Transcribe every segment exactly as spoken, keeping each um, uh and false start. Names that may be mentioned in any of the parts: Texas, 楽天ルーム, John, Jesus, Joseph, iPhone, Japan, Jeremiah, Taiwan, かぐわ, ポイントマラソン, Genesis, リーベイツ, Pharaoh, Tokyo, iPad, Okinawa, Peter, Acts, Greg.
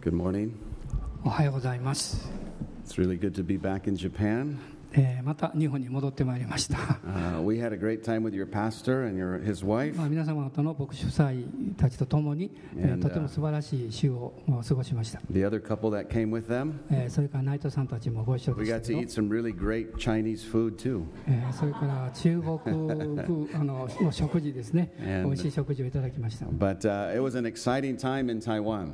Good morning. おはようございます。It's really good to be back in Japan.えー、また日本に戻ってまいりました。Uh, we had a great time with your pastor and your, his wife. まあ皆様方の牧師夫妻たちと共に、and, uh, とても素晴らしい週を過ごしました。The other couple that came with them. えー、それから内藤さんたちもご一緒でした。We got to eat some really great Chinese food too. えー、それから中国あのの食事ですね。美味しい食事をいただきました。But、uh, it was an exciting time in Taiwan.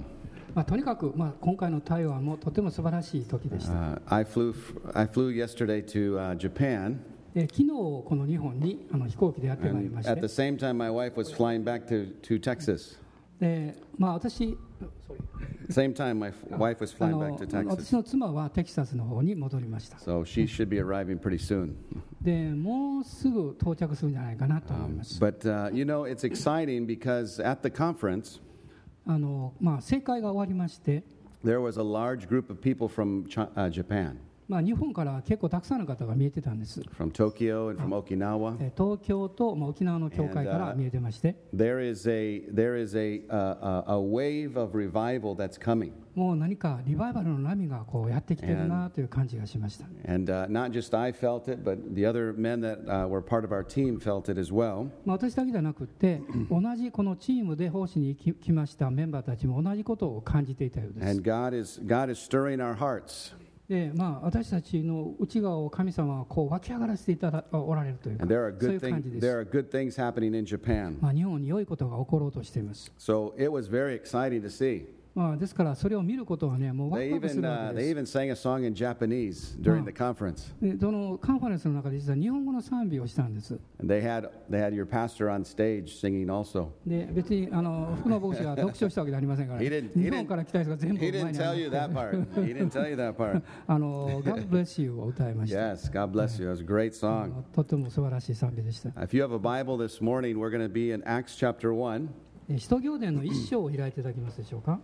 まあ、とにかく、まあ、今回の台湾もとても素晴らしい時でした。Uh, I flew, I flew yesterday to、uh, Japan. え昨日この日本にあの飛行機でやってまいりまして。At the same time, my wife was flying back to, to Texas. で、まあ私、Same time, my wife was flying back to Texas. 私の妻はテキサスの方に戻りました。So she should be arriving pretty soon. で、もうすぐ到着するんじゃないかなと思います。Um, but、uh, you know, it's exciting because at the conference.あのまあ、正解が終わりまして、There was a large group of people from Ch- uh, Japan. まあ日本から結構たくさんの方が見えてたんです。From Tokyo and from Okinawa. 東京とまあ沖縄の教会から見えてまして。And, uh, there is a there is a a a wave of revival that's coming. もう何かリバイバルの波がこうやってきてるなという感じがしました。And, and、uh, not just I felt it, but the other men that、uh, were part of our team felt it as well. まあ私だけじゃなくて、同じこのチームで奉仕に行きましたメンバーたちも同じことを感じていたようです。And God is God is stirring our hearts.でまあ、私たちの内側を神様はこう湧き上がらせていただおられるというか、そういう感じです。There are good things happening in Japan. まあ日本に良いことが起ころうとしています。So it was very exciting to see.まあ、ですからそれを見ることはね、もうワクワクするわけです。They even, uh, they even sang a song in Japanese during the conference. そのカンファレンスの中で実は日本語の賛美をしたんです。And they had they had your pastor on stage singing also. で別にあの福野牧師が読書したわけではありませんから。He didn't, he didn't, 日本から来た人が全部前に。He didn't tell you that part. He didn't tell you that part. あの God bless you を歌いました。Yes, God bless you. It was a great song. とても素晴らしい賛美でした。If you have a Bible this morning, we're going to be in Acts chapter one. 使徒行伝の一章を開いていただけますでしょうか。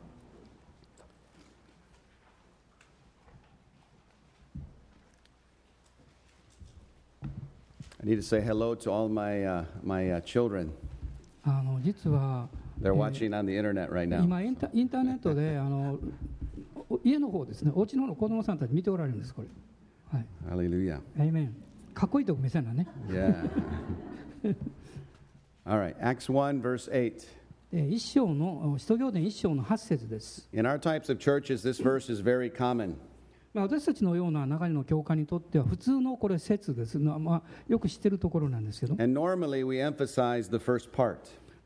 I need to say hello to all my, uh, my uh, children. They're watching on the internet right now. 今インタインターネットであの家の方ですね、お家の方の子供さんたち見ておられるんですこれ。はい。Hallelujah. Amen. かっこいいとこ見せるなね。Yeah. All right. Acts one verse eight.一章の使徒行伝一章の八節です。In our types of churches, this verse is very common.まあ、私たちのような流れの教会にとっては普通のこれ説です、まあ、よく知っているところなんですけど And normally we emphasize the first part.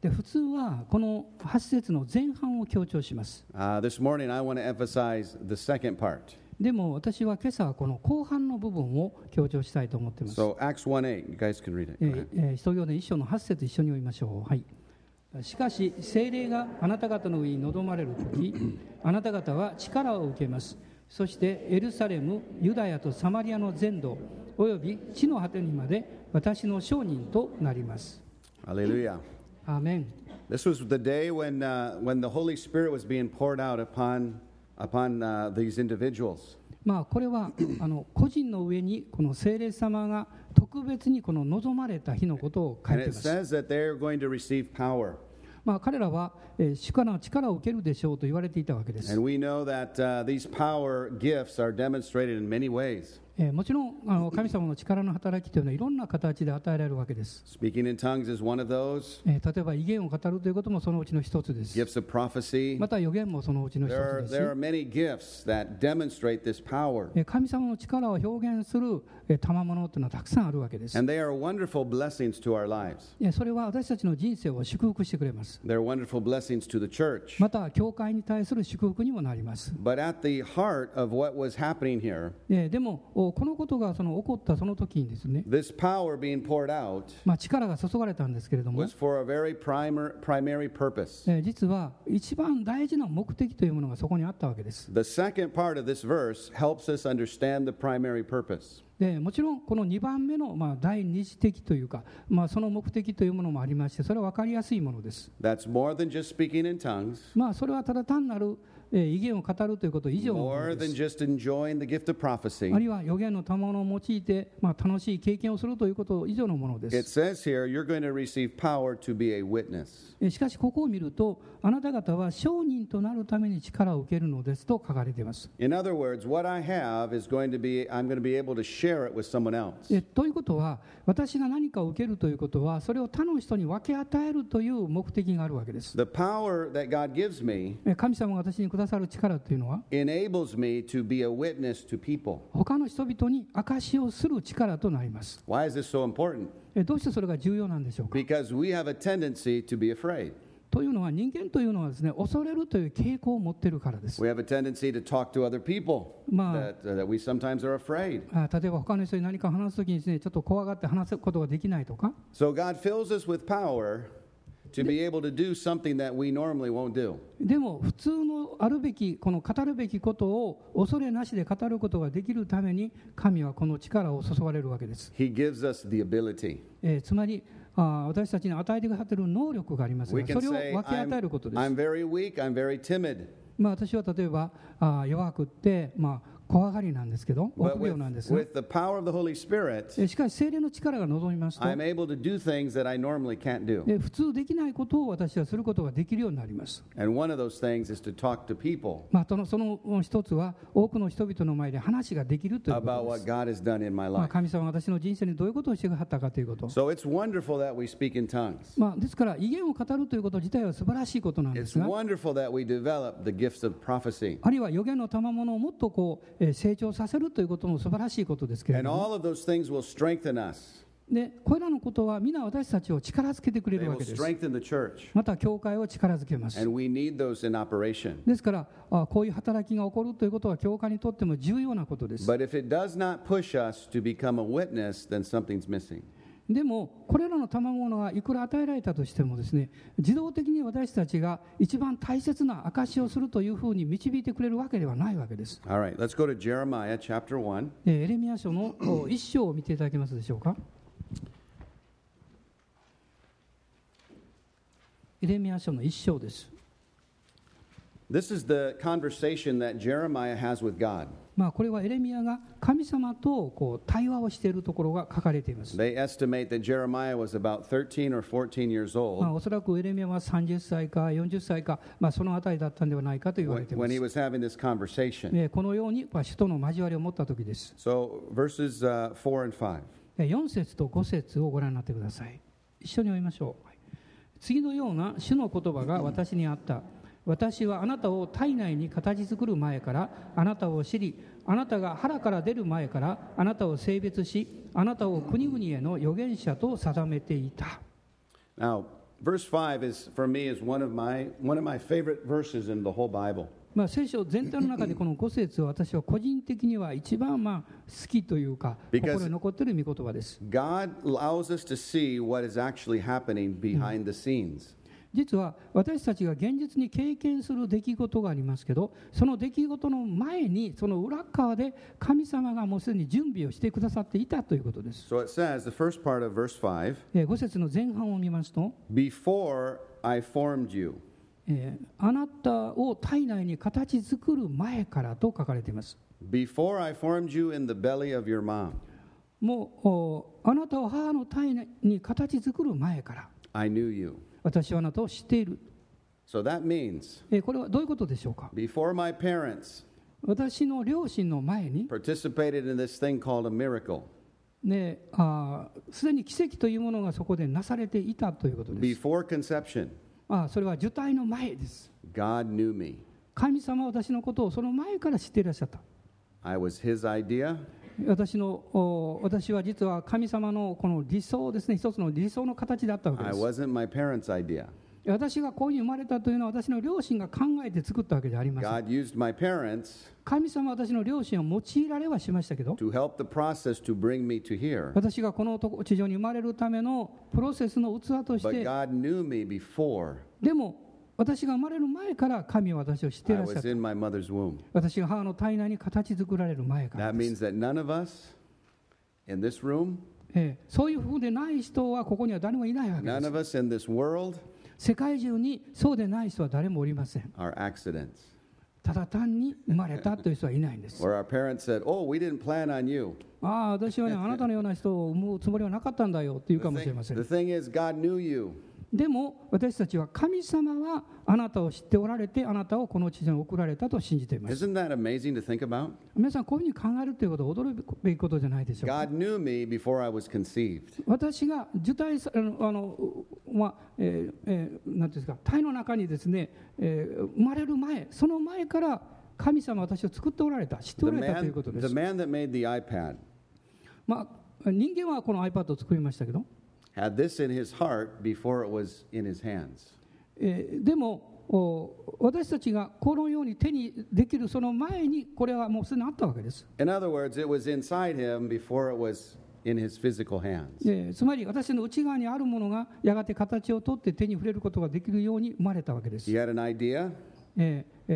で普通はこのはち節の前半を強調します、uh, This morning I want to emphasize the second part. でも私は今朝この後半の部分を強調したいと思っています、so, Acts いち はち you guys can read it. えー、使徒行伝一章のはち節一緒に読みましょう、はいしかし聖霊があなた方の上に臨まれるときあなた方は力を受けますそしてエルサレム、ユダヤとサマリアの全土および地の果てにまで私の証人となります。ハレルヤ。アーメン。This was the day when、uh, when the Holy Spirit was being poured out upon upon、uh, these individuals. まあこれはあの個人の上にこの聖霊様が特別にこの望まれた日のことを書いています。And it says that they are going to receive power.まあ、彼らは、えー、主から力を受けるでしょうと言われていたわけです。And we know that, uh, these power gifts are demonstrated in many ways. えー、もちろんあの神様の力の働きというのはいろんな形で与えられるわけです。Speaking in tongues is one of those. えー、例えば異言を語るということもそのうちの一つです。Gifts of prophecy. また予言もそのうちの一つです。There are, there are many gifts that demonstrate this power. えー、神様の力を表現する、えー、賜物というのはたくさんあるわけです。And they are wonderful blessings to our lives. えー、それは私たちの人生を祝福してくれます。They're wonderful blessings to the church. また教会に対する祝福にもなります。But at the heart of what was happening here, でもこのことがその起こったその時にですね、this power being poured out, まあ力が注がれたんですけれども、was for a very primer, primary purpose. 実は一番大事な目的というものがそこにあったわけです。The second part of this verse helps us understand the primary purpose.でもちろんこのにばんめの、まあ、第二次的というか、まあ、その目的というものもありましてそれは分かりやすいものです。That's more than just speaking in tongues. まあそれはただ単なる異言を語るということ以上のものです。あるいは預言の賜物を用いて、まあ、楽しい経験をするということ以上のものです。しかしここを見ると、あなた方は証人となるために力を受けるのですと書かれています。ということは、私が何かを受けるということは、それを他の人に分け与えるという目的があるわけです。神様が私にくださる力というのは、他の人々に証しをする力となります。どうしてそれが重要なんでしょうか。というのは、人間というのはですね、恐れるという傾向を持っているからです。まあ、例えば他の人に何か話すときにですね、ちょっと怖がって話すことができないとか。So God fills us with power to be able to do something that we normally won't do. でも普通のあるべきこの語るべきことを恐れなしで語ることができるために、神はこの力を注がれるわけです。He gives us the ability. えー、つまりあ私たちに与えてくださっている能力がありますが、それを分け与えることです。I'm, I'm very weak, I'm very timid. まあ私は例えばあ弱くって、まあ、怖がりなんですけど、臆病なんですね。Spirit, しかし聖霊の力が臨みますと、普通できないことを私はすることができるようになります。まあ、その一つは多くの人々の前で話ができるということです。まあ、神様は私の人生にどういうことをしてくださったかということ。So、まあ、ですから異言を語るということ自体は素晴らしいことなんですが、あるいは預言の賜物をもっとこう成長させるということも素晴らしいことですけれども、でこれらのことは皆私たちを力づけてくれるわけです。また教会を力づけます。ですからこういう働きが起こるということは教会にとっても重要なことです。でもこれらの賜物がいくら与えられたとしてもですね、自動的に私たちが一番大切な証しをするというふうに導いてくれるわけではないわけです。All right, let's go to Jeremiah chapter one. エレミヤ書の一章を見ていただけますでしょうか。エレミヤ書の一章です。This is the conversation that Jeremiah has with God.まあ、これはエレミヤが神様とこう対話をしているところが書かれています。They estimate that Jeremiah was about thirteen or fourteen years old. まあ、おそらくエレミヤはさんじゅっさいかよんじゅっさいか、まあ、そのあたりだったんではないかと言われています。When he was having this conversation. このように主との交わりを持った時です。So verses four and five. よん節とご節をご覧になってください。一緒に読みましょう。次のような主の言葉が私にあった。私はあなたを体内に形作る前からあなたを知り、あなたが腹から出る前からあなたを性別し、あなたを国々への預言者と定めていた。Now, verse five is for me is one of my one of my favorite verses in the whole Bible. まあ聖書全体の中でこのご節は私は個人的には一番まあ好きというか心に残っている御言葉です。God allows us to see what is actually happening behind the scenes.実は私たちが現実に経験する出来事がありますけど、その出来事の前にその裏側で神様がもうすでに準備をしてくださっていたということです。So it says the first part of verse five. ご節の前半を見ますと、Before I formed you. あなたを体内に形作る前からと書かれています。Before I formed you in the belly of your mom. もうあなたを母の体内に形作る前から。I knew you.私はあなたを知っている。So that means, えこれはどういうことでしょうか。Before my parents, 私の両親の前に participated in this thing called a miracle. ね、あ、すでに奇跡というものがそこでなされていたということです。Before conception, あ、それは受胎の前です。God knew me. 神様は私のことをその前から知っていらっしゃった。I was his idea.私の私は実は神様のこの理想ですね、一つの理想の形だったわけです。I wasn't my parents' idea. 私がこういう生まれたというのは私の両親が考えて作ったわけではありません。God used my parents. 神様は私の両親を用いられはしましたけど、to help the process to bring me to here. 私がこの地上に生まれるためのプロセスの器として、But God knew me before. でも私が生まれる前から神は私を知っていらっしゃった。私が母の体内に形作られる前からです。That means that none of us in this room, そういうふうでない人はここには誰もいないわけです。None of us in this world, 世界中にそうでない人は誰もおりません。Are accidents. ただ単に生まれたという人はいないんです。Or our parents said, "Oh, we didn't plan on you." ああ、私はね、あなたのような人を産むつもりはなかったんだよというかもしれません。The thing is, God knew you. でも私たちは神様はあなたを知っておられて、あなたをこの地上に送られたと信じています。Isn't that amazing to think about? 皆さんこういうふうに考えるということは驚くべきことじゃないでしょうか。God knew me before I was conceived. 私が受胎さあのまあ、えーえー、なんていうんですか、胎の中にですね、えー、生まれる前、その前から神様は私を作っておられた、知っておられたということです。The man that made the iPad. まあ人間はこの iPad を作りましたけど。Had this in his heart before it was in his hands. でも私たちがこのように手にできるその前にこれはもうすでにあったわけです。In other words, it was inside him before it was in his physical hands. つまり私の内側にあるものがやがて形をとって手に触れることができるように生まれたわけです。He had an idea.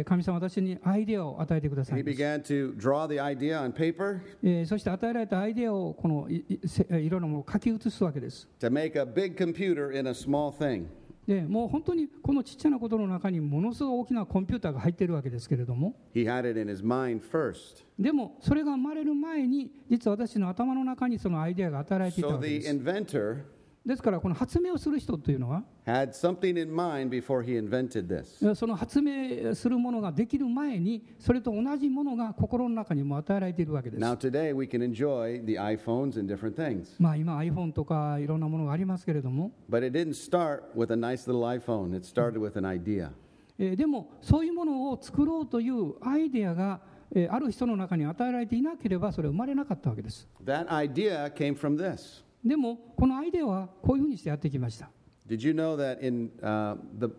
神様は私にアイデアを与えてくださいました。He began to draw the idea on paper. そして与えられたアイデアをこのいろいろなものを書き写すわけです。To make a big computer in a small thing. で、もう本当にこのちっちゃなことの中にものすごい大きなコンピューターが入っているわけですけれども。He had it in his mind first. でもそれが生まれる前に実は私の頭の中にそのアイデアが与えられていたわけです。So the inventor.ですからこの発明をする人というのは had something in mind before he invented this. その発明するものができる前にそれと同じものが心の中にも与えられているわけです。Now today we can enjoy the iPhones and different things. まあ今 iPhone とかいろんなものがありますけれども。But it didn't start with a nice little iPhone. It started with an idea. でもそういうものを作ろうというアイデアがある人の中に与えられていなければそれは生まれなかったわけです。That idea came from this.でもこのアイデアはこういうふうにしてやってきました。Did you know that in, uh, the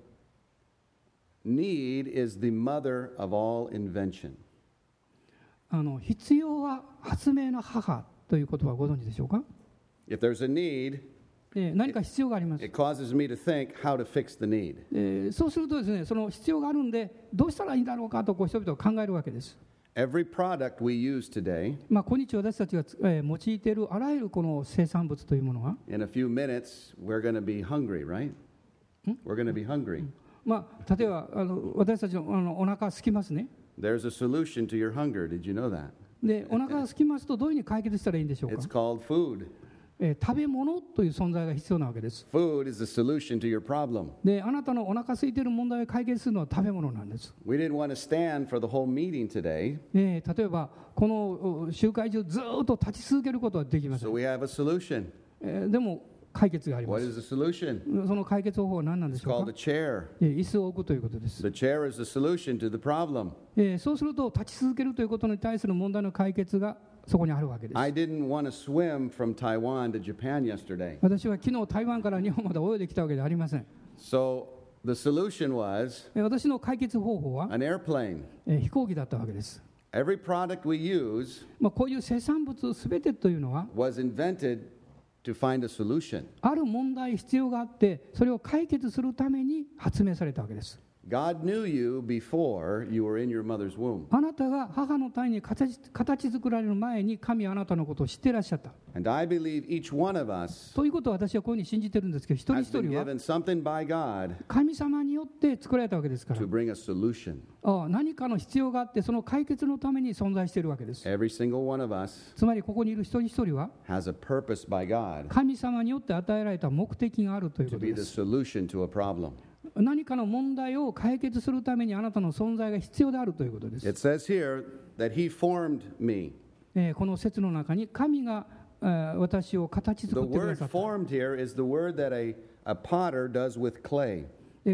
need is the mother of all invention? あの必要は発明の母ということはご存知でしょうか？ If there's a need, 何か必要があります。It causes me to think how to fix the need. そうするとですね、その必要があるんでどうしたらいいんだろうかとこう人々は考えるわけです。Every product we use today, まあ今日私たちが用いているあらゆるこの生産物というものは in a few minutes we're going to be hungry, right? We're going to be hungry. まあ例えばあの私たちのあのお腹空きますね。There's a solution to your hunger. Did you know that? でお腹が空きますとどういうふうに解決したらいいんでしょうか。It's called food.食べ物という存在が必要なわけです。Food is the solution to your problem. で、あなたのお腹空いている問題を解決するのは食べ物なんです。We didn't want to stand for the whole meeting today. ね、例えばこの集会中ずっと立ち続けることはできません。So we have a solution. でも解決があります。What is the solution? その解決方法は何なんでしょうか。It's called a chair. 椅子を置くということです。The chair is the solution to the problem. そうすると立ち続けるということに対する問題の解決がそこにあるわけです。I didn't want to swim from Taiwan to Japan yesterday. 私は昨日台湾から日本まで泳いできたわけではありません。So the solution was 私の解決方法は an airplane. 飛行機だったわけです。Every product we use まあこういう生産物すべてというのは was invented to find a solution. ある問題必要があってそれを解決するために発明されたわけです。God knew you before you were in your mother's womb. あなたが母の胎に形作られる前に神はあなたのことを知っていらっしゃった。And I believe each one of us ということを私はこういうふうに信じてるんですけど、一人一人は has been given something by God 神様によって作られたわけですから。To bring a solution. ああ、何かの必要があってその解決のために存在しているわけです。Every single one of us つまりここにいる一人一人は has a purpose by God 神様によって与えられた目的があるということです。To be the solution to a problem.何かの問題を解決するためにあなたの存在が必要であるということです。It says here that he formed me. この説の中に神が私を形作ってくださった。The word formed here is the word that a, a potter does with clay.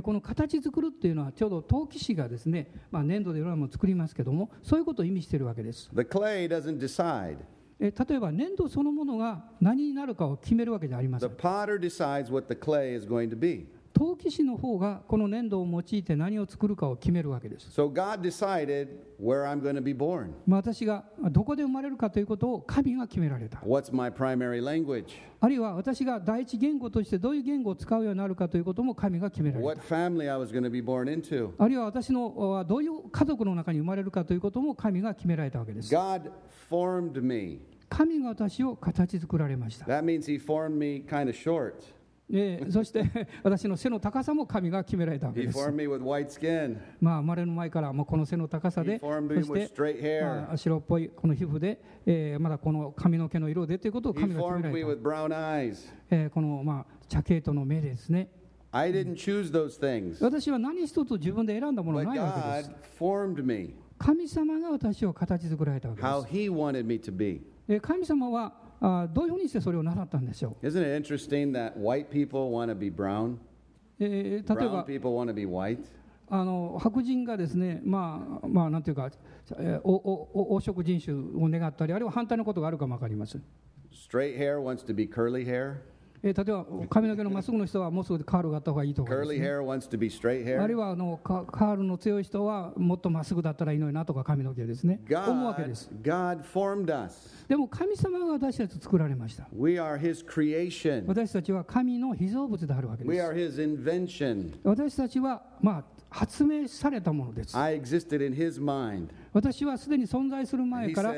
この形作るっていうのはちょうど陶器師がですね、まあ、粘土でいろいろなものを作りますけども、そういうことを意味しているわけです。The clay doesn't decide.例えば粘土そのものが何になるかを決めるわけじゃありません。The potter decides what the clay is going to be.陶器師の方がこの粘土を用いて何を作るかを決めるわけです。So God decided where I'm going to be born. 私がどこで生まれるかということを神が決められた。What's my primary language? あるいは私が第一言語としてどういう言語を使うようになるかということも神が決められた。What family I was going to be born into? あるいは私のどういう家族の中に生まれるかということも神が決められたわけです。God formed me. 神が私を形作られました。That means He formed me kind of short. えー、そして私の背の高さも神が決められたわけです。まあ、生まれる前から、まあ、この背の高さで、そして、まあ、白っぽいこの皮膚で、えー、まだこの髪の毛の色でということを神が決められた、えー、この、まあ、茶系との目ですね。I didn't choose those things. 私は何一つ自分で選んだものはないわけです。 神様が私を形作られたわけです。 How he wanted me to be. 神様はあどういうふうにしてそれをなさったんでしょう。 Isn't it interesting that white people want to be brown? えー、例えば brown people want to be white.あの白人がですね、まあまあなんていうか、えー、おお黄色人種を願ったり、あるいは反対のことがあるかもわかります。Straight hair wants to be curly hair.えー、例えば髪の毛のまっすぐの人はもうすぐカールがあった方がいいとかですね。あるいはあのカールの強い人はもっとまっすぐだったらいいのになとか髪の毛ですね。思うわけです。でも神様が私たちを作られました。私たちは神の被造物であるわけです。私たちはまあ発明されたものです。私はすでに存在する前から。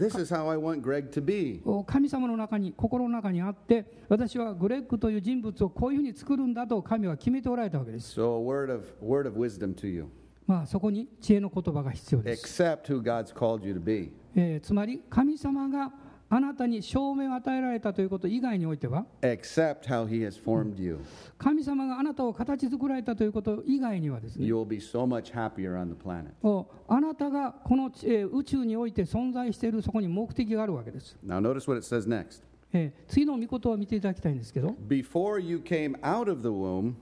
This is how I want Greg to be. 神様の中に、心の中にあって、私はグレッグという人物をこういうふうに作るんだと神は決めておられたわけです。So a word of, word of wisdom to you. まあそこに知恵の言葉が必要です。Accept who God's called you to be. えー、つまり神様があなたに証明を与えられたということ以外においては、Accept how He has formed you. 神様があなたを形作られたということ以外にはですね、You will be so much happier on the planet. あなたがこの宇宙において存在しているそこに目的があるわけです。Now notice what it says next. 次の御言葉を見ていただきたいんですけど、Before you came out of the womb,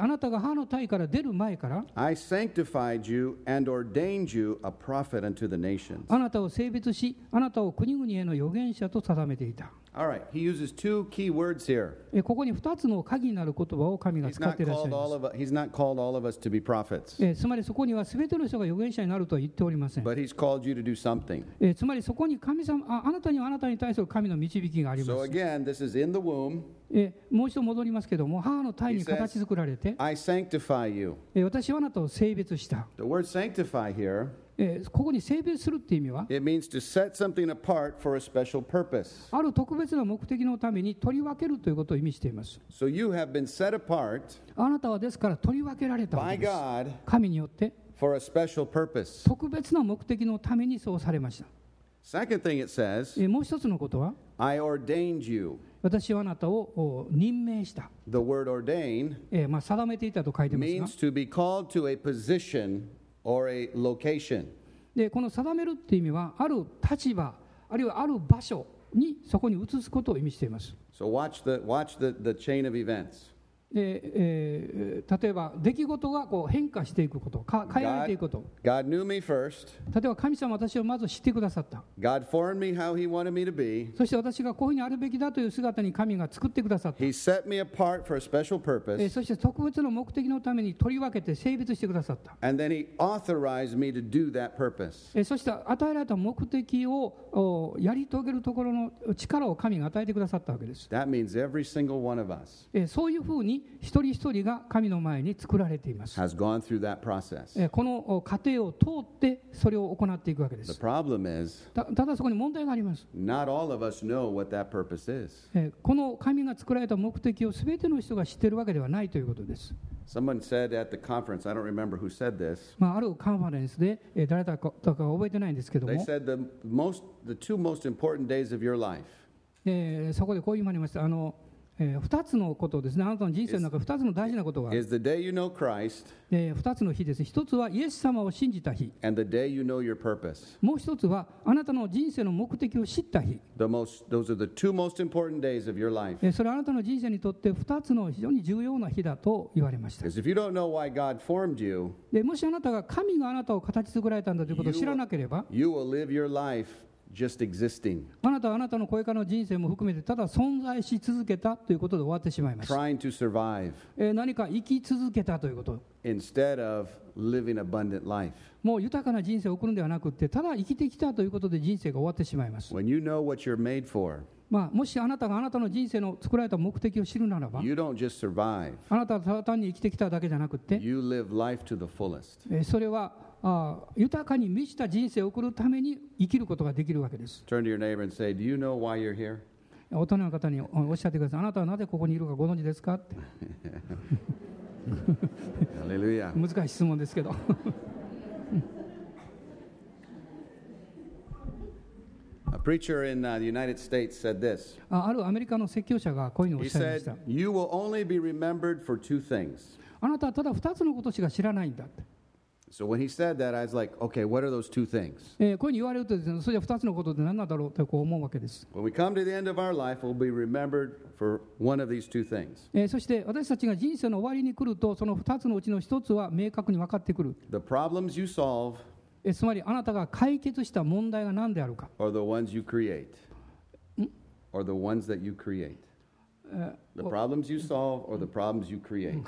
あなたが母の胎から出る前から、I sanctified you and ordained you a prophet unto the nations. あなたを聖別し、あなたを国々への預言者と定めていた。All right, he uses two key words here. ここにふたつの鍵になる言葉を神が使っていらっしゃいます。He's not called all of us to be prophets. つまりそこには全ての人が預言者になるとは言っておりません。But he's called you to do something. つまりそこに神様、あ、あなたにはあなたに対する神の導きがあります。So again, this is in the womb.えもう一度戻りますけども、母の胎に形作られて、I sanctify you. え私はあなたを聖別した。The word sanctify here, えここに聖別するっていう意味は、It means to set something apart for a special purpose. ある特別な目的のために取り分けるということを意味しています。So you have been set apart, あなたはですから取り分けられたわけです。By God, 神によって、for a special purpose. 特別な目的のためにそうされました。Second thing it says, えもう一つのことは、I ordained you.私はあなたを任命した。The word ordain えまあ定めていたと書いてますが。means to be called to a position or a location. でこの定めるっていう意味はある立場あるいはある場所にそこに移すことを意味しています。So watch the watch the the chain of events. ええ例えば出来事がこう変化していくこと、か変えられていくこと。God, God knew me first. 例えば神様は私をまず知ってくださった。God formed me how He wanted me to be. そして私がこういうふうにあるべきだという姿に神が作ってくださった。He set me apart for a special purpose. えそして特別の目的のために取り分けて聖別してくださった。And then He authorized me to do that purpose. えそして与えられた目的をやり遂げるところの力を神が与えてくださったわけです。That means every single one of us. えそういうふうに一人一人が神の前に作られています。Has gone through that process. この過程を通ってそれを行っていくわけです。The problem is, た, ただそこに問題があります。Not all of us know what that purpose is. この神が作られた目的をすべての人が知っているわけではないということです。Someone said at the conference, I don't remember who said this. まあ、あるカンファレンスで誰だか覚えてないんですけども。They said the most, the two most important days of your life. そこでこう言われました。あのえー、ふたつのことですね。あなたの人生の中でふたつの大事なことがある。Is the day you know Christ, えー、ふたつの日です。ひとつはイエス様を信じた日。And the day you know your purpose. もうひとつはあなたの人生の目的を知った日。The most, those are the two most important days of your life. えー、それはあなたの人生にとってふたつの非常に重要な日だと言われました。Because if you don't know why God formed you, でもしあなたが神があなたを形作られたんだということを知らなければ、You will, you will live your life.Just existing. あなたはあなたのこれからの人生も含めてただ存在し続けたということで終わってしまいます。Trying to survive. えー、何か生き続けたということ。Instead of living abundant life. もう豊かな人生を送るんではなくてただ生きてきたということで人生が終わってしまいます。When you know what you're made for.まあ、もしあなたがあなたの人生の作られた目的を知るならば、You don't just survive. あなたはただ単に生きてきただけじゃなくて、You live life to the fullest. えー、それはあ豊かに満ちた人生を送るために生きることができるわけです。Turn to your neighbor and say, Do you know why you're here? 大人の方におっしゃってください。あなたはなぜここにいるかご存知ですかって難しい質問ですけどA preacher in uh, the United States said this. He said, "You will only be remembered for two things." So when he said that, I was like, "Okay, what are those two things?" When we come to the end of our life, we'll be remembered for one of these two things. The problems you solve.つまりあなたが解決した問題が何であるか。Or the ones you create. Or the ones that you create. The problems you solve or the problems you create.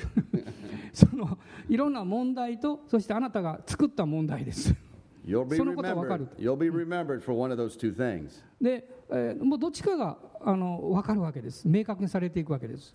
そのいろんな問題と、そしてあなたが作った問題です。You'll be remembered. You'll be remembered for one of those two things. で、えー、もうどっちかがあの分かるわけです。明確にされていくわけです。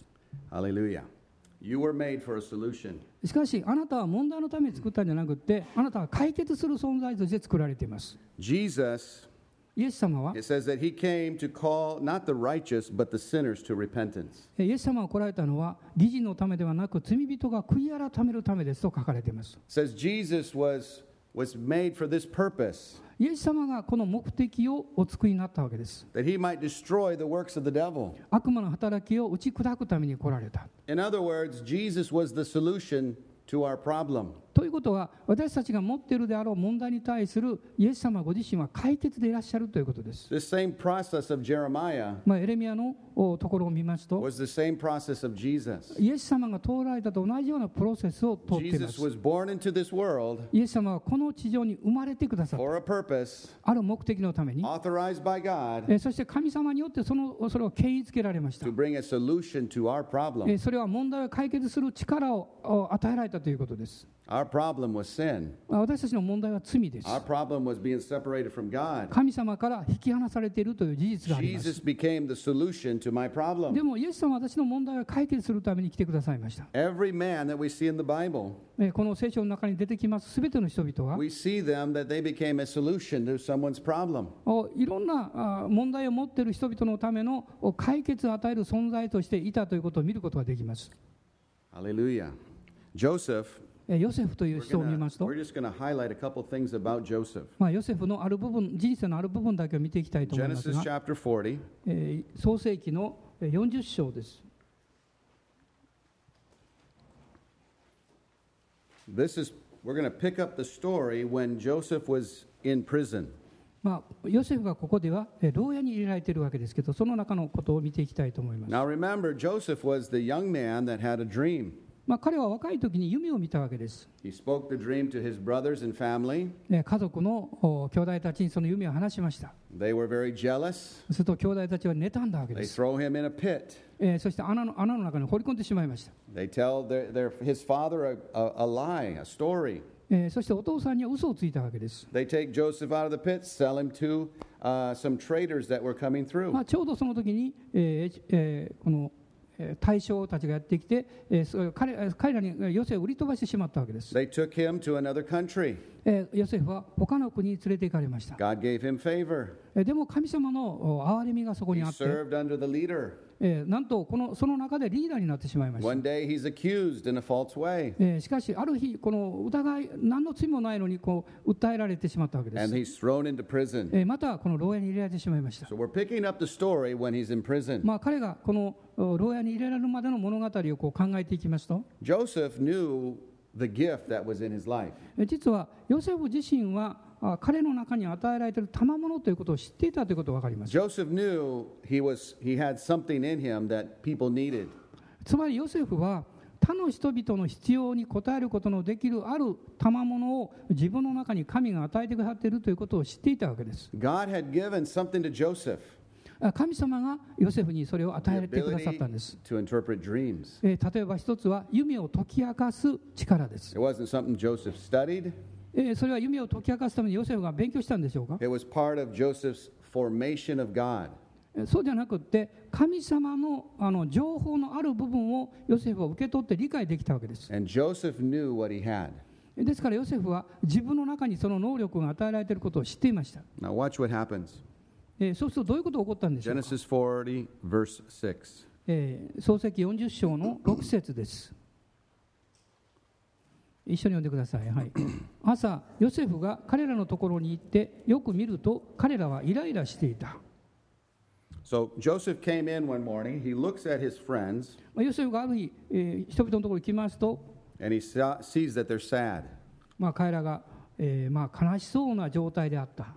Hallelujah.You were made for a solution. しかしあなたは問題のために作ったんじゃなくて、あなたは解決する存在として作られています。Jesus, it says that he came to call not the righteous but the sinners to repentance. イエス様が来られたのは義人のためではなく罪人が悔い改めるためですと書かれています。It says Jesus was was made for this purpose. イエス様がこの目的をお作りになったわけです。That he might destroy the works of the devil. 悪魔の働きを打ち砕くために来られた。In other words, Jesus was the solution to our problem. ということは、私たちが持っているであろう問題に対するイエス様ご自身は解決でいらっしゃるということです。This same process of Jeremiah. まあエレミヤのところを見ますと、was the same process of Jesus. イエス様が通られたと同じようなプロセスを通っています。Jesus was born into this world. イエス様はこの地上に生まれてくださった。For a purpose. ある目的のために。Authorized by God. えそして神様によってそのそれを権威づけられました。To bring a solution to our problem. えそれは問題を解決する力を与えられたということです。Our problem was sin. 私たちの問題は罪です。Our problem was being separated from God. 神様から引き離されているという事実があります。Jesus became the solution to my problem. でもイエス様は私の問題を解決するために来てくださいました。Every man that we see in the Bible. この聖書の中に出てきますすべての人々は。We see them that they became a solution to someone's problem. いろんな問題を持っている人々のための解決を与える存在としていたということを見ることができます。Hallelujah. Joseph.ヨセフという人を見ますと、まあ、ヨセフのある部分、人生のある部分だけを見ていきたいと思いますが、えー、創世記のよんじゅう章です。This is, we're going to pick up the story when Joseph was in prison.まあ、ヨセフがここでは牢屋に入れられているわけですけど、その中のことを見ていきたいと思います。Now remember, Joseph was the young man that had a dream.まあ、彼は若い時に夢を見たわけです。家族の兄弟たちにその夢を話しました。すると兄弟たちは妬んだわけです。えー、そして穴の、穴の中に放り込んでしまいました。They tell their, their, his father a, a, a lie, a story.えー、そしてお父さんには嘘をついたわけです。They take Joseph out of the pit, sell him to, uh, some traders that were coming through. まあ、ちょうどその時に、えーえー、この大将たちがやってきて、彼、彼らにヨセフを売り飛ばしてしまったわけです。They took him to another country. ヨセフは他の国に連れて行かれました。God gave him favor. でも神様の憐れみがそこにあって、He served under the leader.なんとこのその中でリーダーになってしまいました。One day he's accused in a false way. しかしある日この疑い何の罪もないのにこう訴えられてしまったわけです。And he's thrown into prison. またこの牢屋に入れられてしまいました。So we're picking up the story when he's in prison. まあ彼がこの牢屋に入れられるまでの物語をこう考えていきますと。Joseph knew the gift that was in his life. 実はヨセフ自身は彼の中に与えられている賜物ということを知っていたということが分かります。Joseph knew he was, he had something in him that people needed. つまりヨセフは他の人々の必要に応えることのできるある賜物を自分の中に神が与えてくださっているということを知っていたわけです。God had given something to Joseph.神様がヨセフにそれを与えてくださったんです。えー、例えば一つは夢を解き明かす力です。It wasn't something Joseph studied.それは夢を解き明かすためにヨセフが勉強したんでしょうか？ It was part of Joseph's formation of God. そうじゃなくって神様のあの情報のある部分をヨセフは受け取って理解できたわけです。And Joseph knew what he had. ですからヨセフは自分の中にその能力が与えられていることを知っていました。Now watch what happens. そうするとどういうことが起こったんでしょうか。Genesis forty, verse six。創世記よんじゅう章のろく節です。一緒に読んでください、はい、朝ヨセフが彼らのところに行ってよく見ると彼らはイライラしていた。So Joseph came in one morning. He looks at his friends. ヨセフがある日、えー、人々のところに来ますと、And he saw, sees that they're sad. まあ彼らが、えーまあ、悲しそうな状態であった。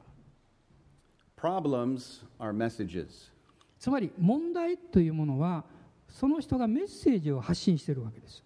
Problems are messages. つまり問題というものはその人がメッセージを発信しているわけです。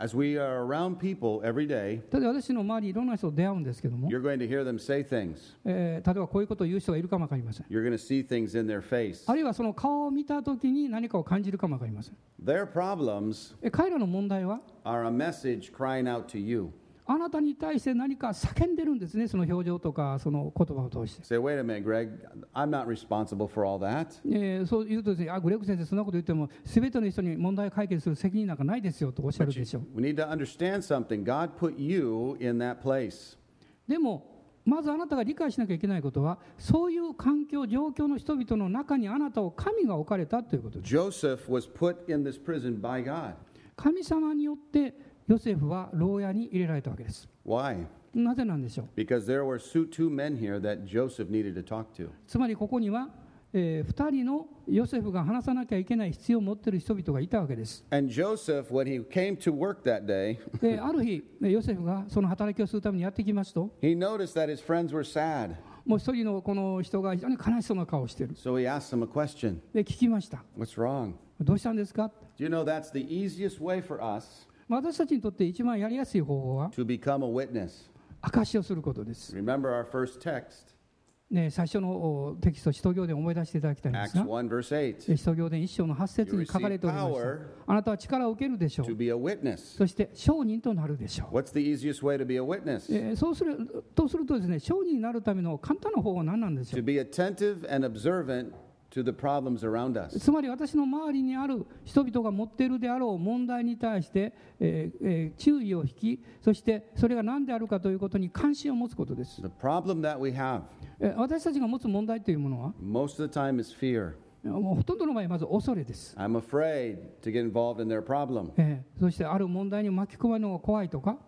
As we are around people every day, 例えば私の周りいろんな人と出会うんですけども、 you're going to hear them say things. えー、例えばこういうことを言う人がいるかもわかりません。 You're going to see things in their face. あるいはその顔を見たときに何かを感じるかもわかりません。 Their problems え、彼らの問題は are a message crying out to you. あなたに対して何か叫んでるんですね、その表情とかその言葉を通して。 Say, wait a minute, Greg. I'm not responsible for all that. えー、そう言うとですね、あ、グレッグ先生そんなこと言っても全ての人に問題を解決する責任なんかないですよとおっしゃるでしょう。 We need to understand something. God put you in that place. でもまずあなたが理解しなきゃいけないことは、そういう環境状況の人々の中にあなたを神が置かれたということです。 Joseph was put in this prison by God. 神様によってヨセフは牢屋に入れられたわけです。Why? なぜなんでしょう。Because there were two men here that Joseph needed to talk to. つまりここには、えー、ふたりのヨセフが話さなきゃいけない必要を持っている人々がいたわけです。And Joseph, when he came to work that day, で、ある日ヨセフがその働きをするためにやってきますと、he noticed that his friends were sad. もう一人のこの人が非常に悲しそうな顔をしている。So he asked him a question. で、聞きました。What's wrong? どうしたんですか？ Do you know that's the easiest way for us?私たちにとって一番やりやすい方法は証しをすることです。 Remember our first text、ね、最初のテキスト使徒行伝を思い出していただきたいんですが、Acts one verse eight、使徒行伝いち章のはち節に書かれておりました。あなたは力を受けるでしょう、そして証人となるでしょう。 What's the easiest way to be a witness?、えー、そうするとするとですね、証人になるための簡単な方法は何なんでしょう。 To be attentive and observant to the problems around us. つまり私の周りにある人々が持っているであろう問題に対して、えーえー、注意を引き、そしてそれが何であるかということに関心を持つことです。 The problem that we have、えー、私たちが持つ問題というものは most of the time is fear. もうほとんどの場合まず恐れです。 I'm afraid to get involved in their problem. えー、そしてある問題に巻き込まれるのが怖いとか。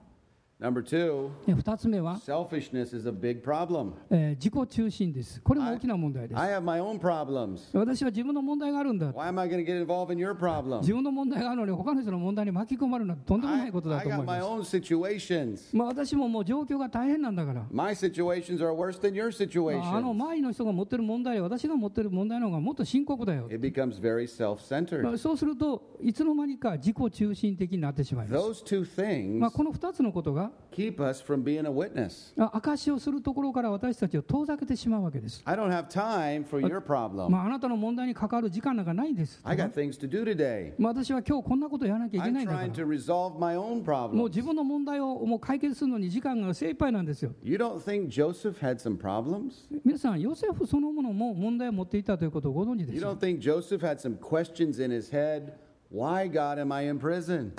Number two, 二つ目は selfishness is a big problem. 自己中心です。これも大きな問題です。I have my own problems. 私は自分の問題があるんだ。Why am I going to get involved in your problem? 自分の問題があるのに他の人の問題に巻き込まれるのはとんでもないことだと思います。I, I got my own situations. まあ私ももう状況が大変なんだから。My situations are worse than your situations. あの前の人が持ってる問題、私が持ってる問題の方がもっと深刻だよ。It becomes very self-centered. まあそうするといつの間にか自己中心的になってしまいます。Those two things. まあこの二つのことがKeep us from being a witness. 証しをするところから私たちを遠ざけてしまうわけです。I don't have time for your problem. まあ、あなたの問題に関わる時間なんかないです。I got things to do today. まあ、私は今日こんなことをやらなきゃいけないんだから。I'm trying to resolve my own problems. もう自分の問題をもう解決するのに時間が精一杯なんですよ。You don't think Joseph had some problems? 皆さん、ヨセフそのものも問題を持っていたということをご存知ですか？ You don't think Joseph had some questions in his head?Why, God, am I in prison?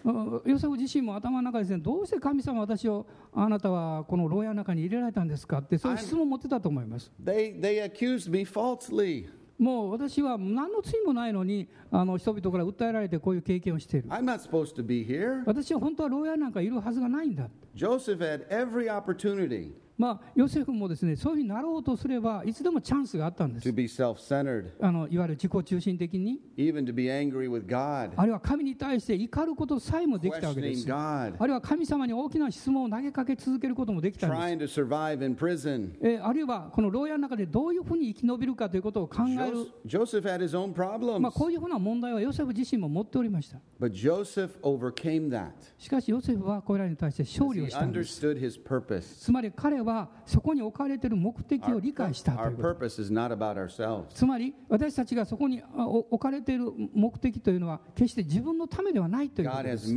ヨセフ自身も頭の中でですね、どうして神様私をあなたはこの牢屋の中に入れられたんですかってそういう質問を持ってたと思います。They, they accused me falsely. もう私は何の罪もないのにあの人々から訴えられてこういう経験をしている。I'm not supposed to be here. 私は本当は牢屋なんかいるはずがないんだ。Joseph had every opportunity.まあ、ヨセフもですね、そういうふうになろうとすればいつでもチャンスがあったんです。To be self-centered. あのいわゆる自己中心的に Even to be angry with God. あるいは神に対して怒ることさえもできたわけです。Questioning God. あるいは神様に大きな質問を投げかけ続けることもできたんです。Trying to survive in prison. えあるいはこの牢屋の中でどういうふうに生き延びるかということを考える。Joseph had his own problems. まあ、こういうふうな問題はヨセフ自身も持っておりました。But Joseph overcame that. しかしヨセフはこれらに対して勝利をしたんです。He understood his purpose. つまり彼はそこに置かれている目的を理解したということです。つまり私たちがそこに置かれている目的というのは決して自分のためではないということです。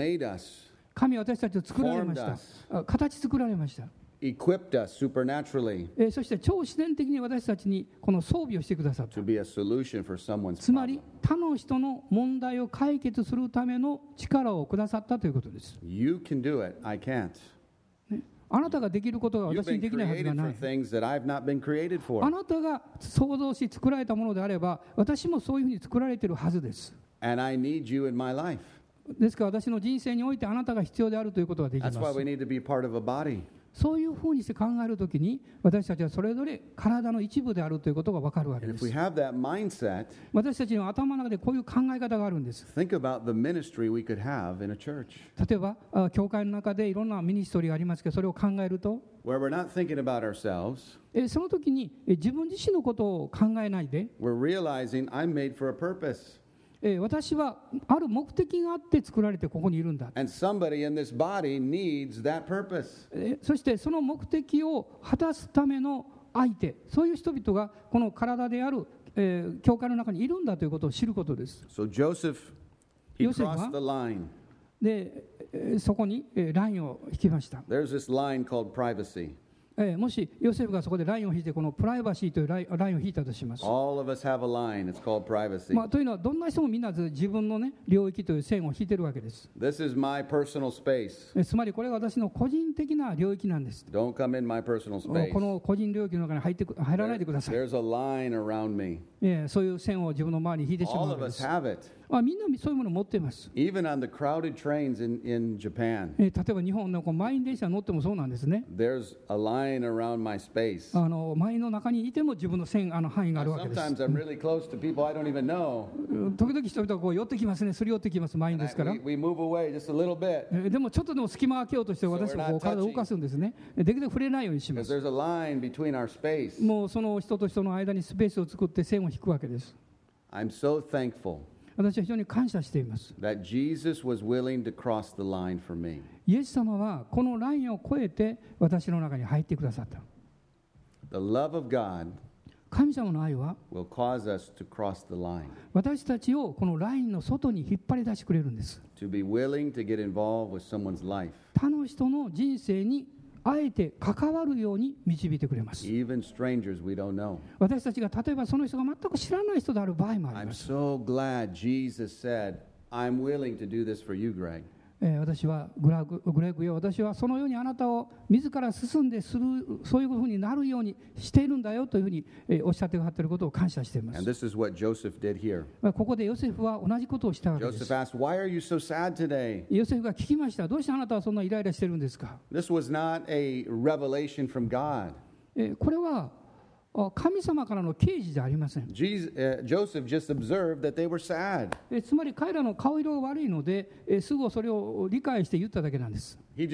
神は私たちを作られました。形作られました。Equipped us supernaturally. え、そして超自然的に私たちにこの装備をしてくださった。To be a solution for someone's problem. つまり他の人の問題を解決するための力をくださったということです。You can do it, I can't.ああなたができることが私にできないはずがない。あなたが創造し作られたものであれば、私もそういうふうに作られているはずです。And I need you in my life. ですから私の人生においてあなたが必要であるということができます。That's why we need to be part of a body.そういうふうにして考えるときに、私たちはそれぞれ体の一部であるということが分かるわけです。Mindset, 私たちの頭の中でこういう考え方があるんです。例えば、教会の中でいろんなミニストリーがありますけど、それを考えると、Where we're not thinking about ourselves, そのときに自分自身のことを考えないで、We're realizing I'm made for a purpose.私はある目的があって作られてここにいるんだ。そしてその目的を果たすための相手、そういう人々がこの体である、えー、教会の中にいるんだということを知ることです。So、Joseph, he crossed the line. で、そこにラインを引きました。There's this line called privacy.えー、もしヨセフがそこでラインを引いてこのプライバシーというラインを引いたとします。All of us have a line. It's called privacy. まあというのはどんな人もみんな自分のね領域という線を引いているわけです。 This is my personal space. つまりこれが私の個人的な領域なんです。 Don't come in my personal space. この個人領域の中に入って入らないでください。 There's a line around me. えー、そういう線を自分の周りに引いてしまうわけです。 All of us have it.まあ、みんなそういうものを持っています。Even on the crowded trains in, in Japan. えー、例えば日本のこう満員電車に乗ってもそうなんですね。There's a line around my space. あの満員の中にいても自分の線あの範囲があるわけです。Sometimes I'm really close to people I don't even know. 時々人々がこう寄ってきますね。すり寄ってきます。満員ですから。And I, we, we move away just a little bit. えー、でもちょっとでも隙間を開けようとして私もこう体を動かすんですね。できるだけ触れないようにします。There's a line between our space. もうその人と人の間にスペースを作って線を引くわけです。I'm so thankful.私は非常に感謝しています。イエス様はこのラインを越えて私の中に入ってくださった。神様の愛は私たちをこのラインの外に引っ張り出してくれるんです。他の人の人生にあえて関わるように導いてくれます。私たちが例えばその人が全く知らない人である場合もあります。私はグレッグよ、私はそのようにあなたを自ら進んでする、そういうふうになるようにしているんだよというふうにおっしゃってくださっていることを感謝しています。ここでヨセフは同じことをしたわけです。ヨセフが聞きました。どうしてあなたはそんなイライラしているんですか。これは神様からの啓示ではありません。つまり彼らの顔色が悪いので、すぐそれを理解して言っただけなんです。な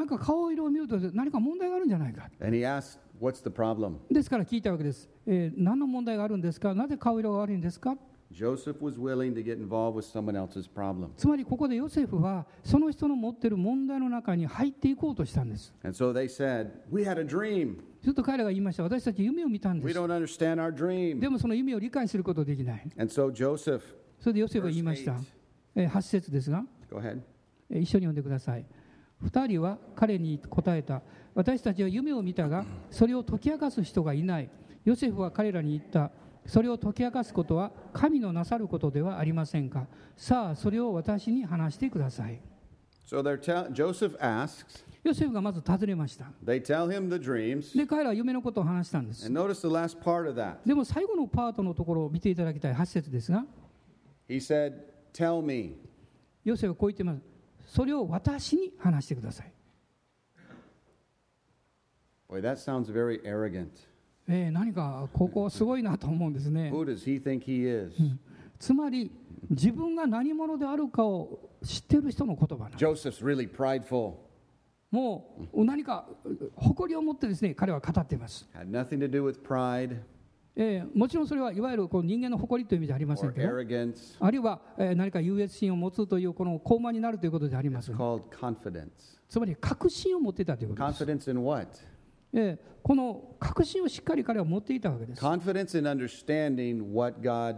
んか顔色を見ると何か問題があるんじゃないか。ですから聞いたわけです。何の問題があるんですか。なぜ顔色が悪いんですか。Joseph was willing to get involved with someone else's problem. つまりここでヨセフはその人の持っている問題の中に入っていこうとしたんです。And so they said, "We had a dream." ずっと彼らが言いました。私たち夢を見たんです。We don't understand our dream. でもその夢を理解することはできない。And so Joseph, それでヨセフは言いました。はち節ですが、Go ahead. 一緒に読んでください。二人は彼に答えた。私たちは夢を見たが、それを解き明かす人がいない。ヨセフは彼らに言った。それを解き明かすことは神のなさることではありませんか。さあ、それを私に話してください。So they're tell- Joseph asks. ヨセフがまず尋ねました。They tell him the dreams. で、彼らは夢のことを話したんです。And notice the last part of that. でも最後のパートのところを見ていただきたいはち節ですが。He said, "Tell me." ヨセフはこう言っています。それを私に話してください。Boy, that sounds very arrogant.えー、何かここすごいなと思うんですね。Who does he think he is? うん、つまり自分が何者であるかを知っている人の言葉なんです。Joseph's really prideful. もう何か誇りを持ってですね、彼は語っています。Had nothing to do with pride.えー、もちろんそれはいわゆるこう人間の誇りという意味じゃありませんけど、あるいは、えー、何か優越心を持つというこの高慢になるということであります。つまり確信を持っていたということです。Confidence in what?えー、この確信をしっかり彼は持っていたわけです。Confidence in understanding what God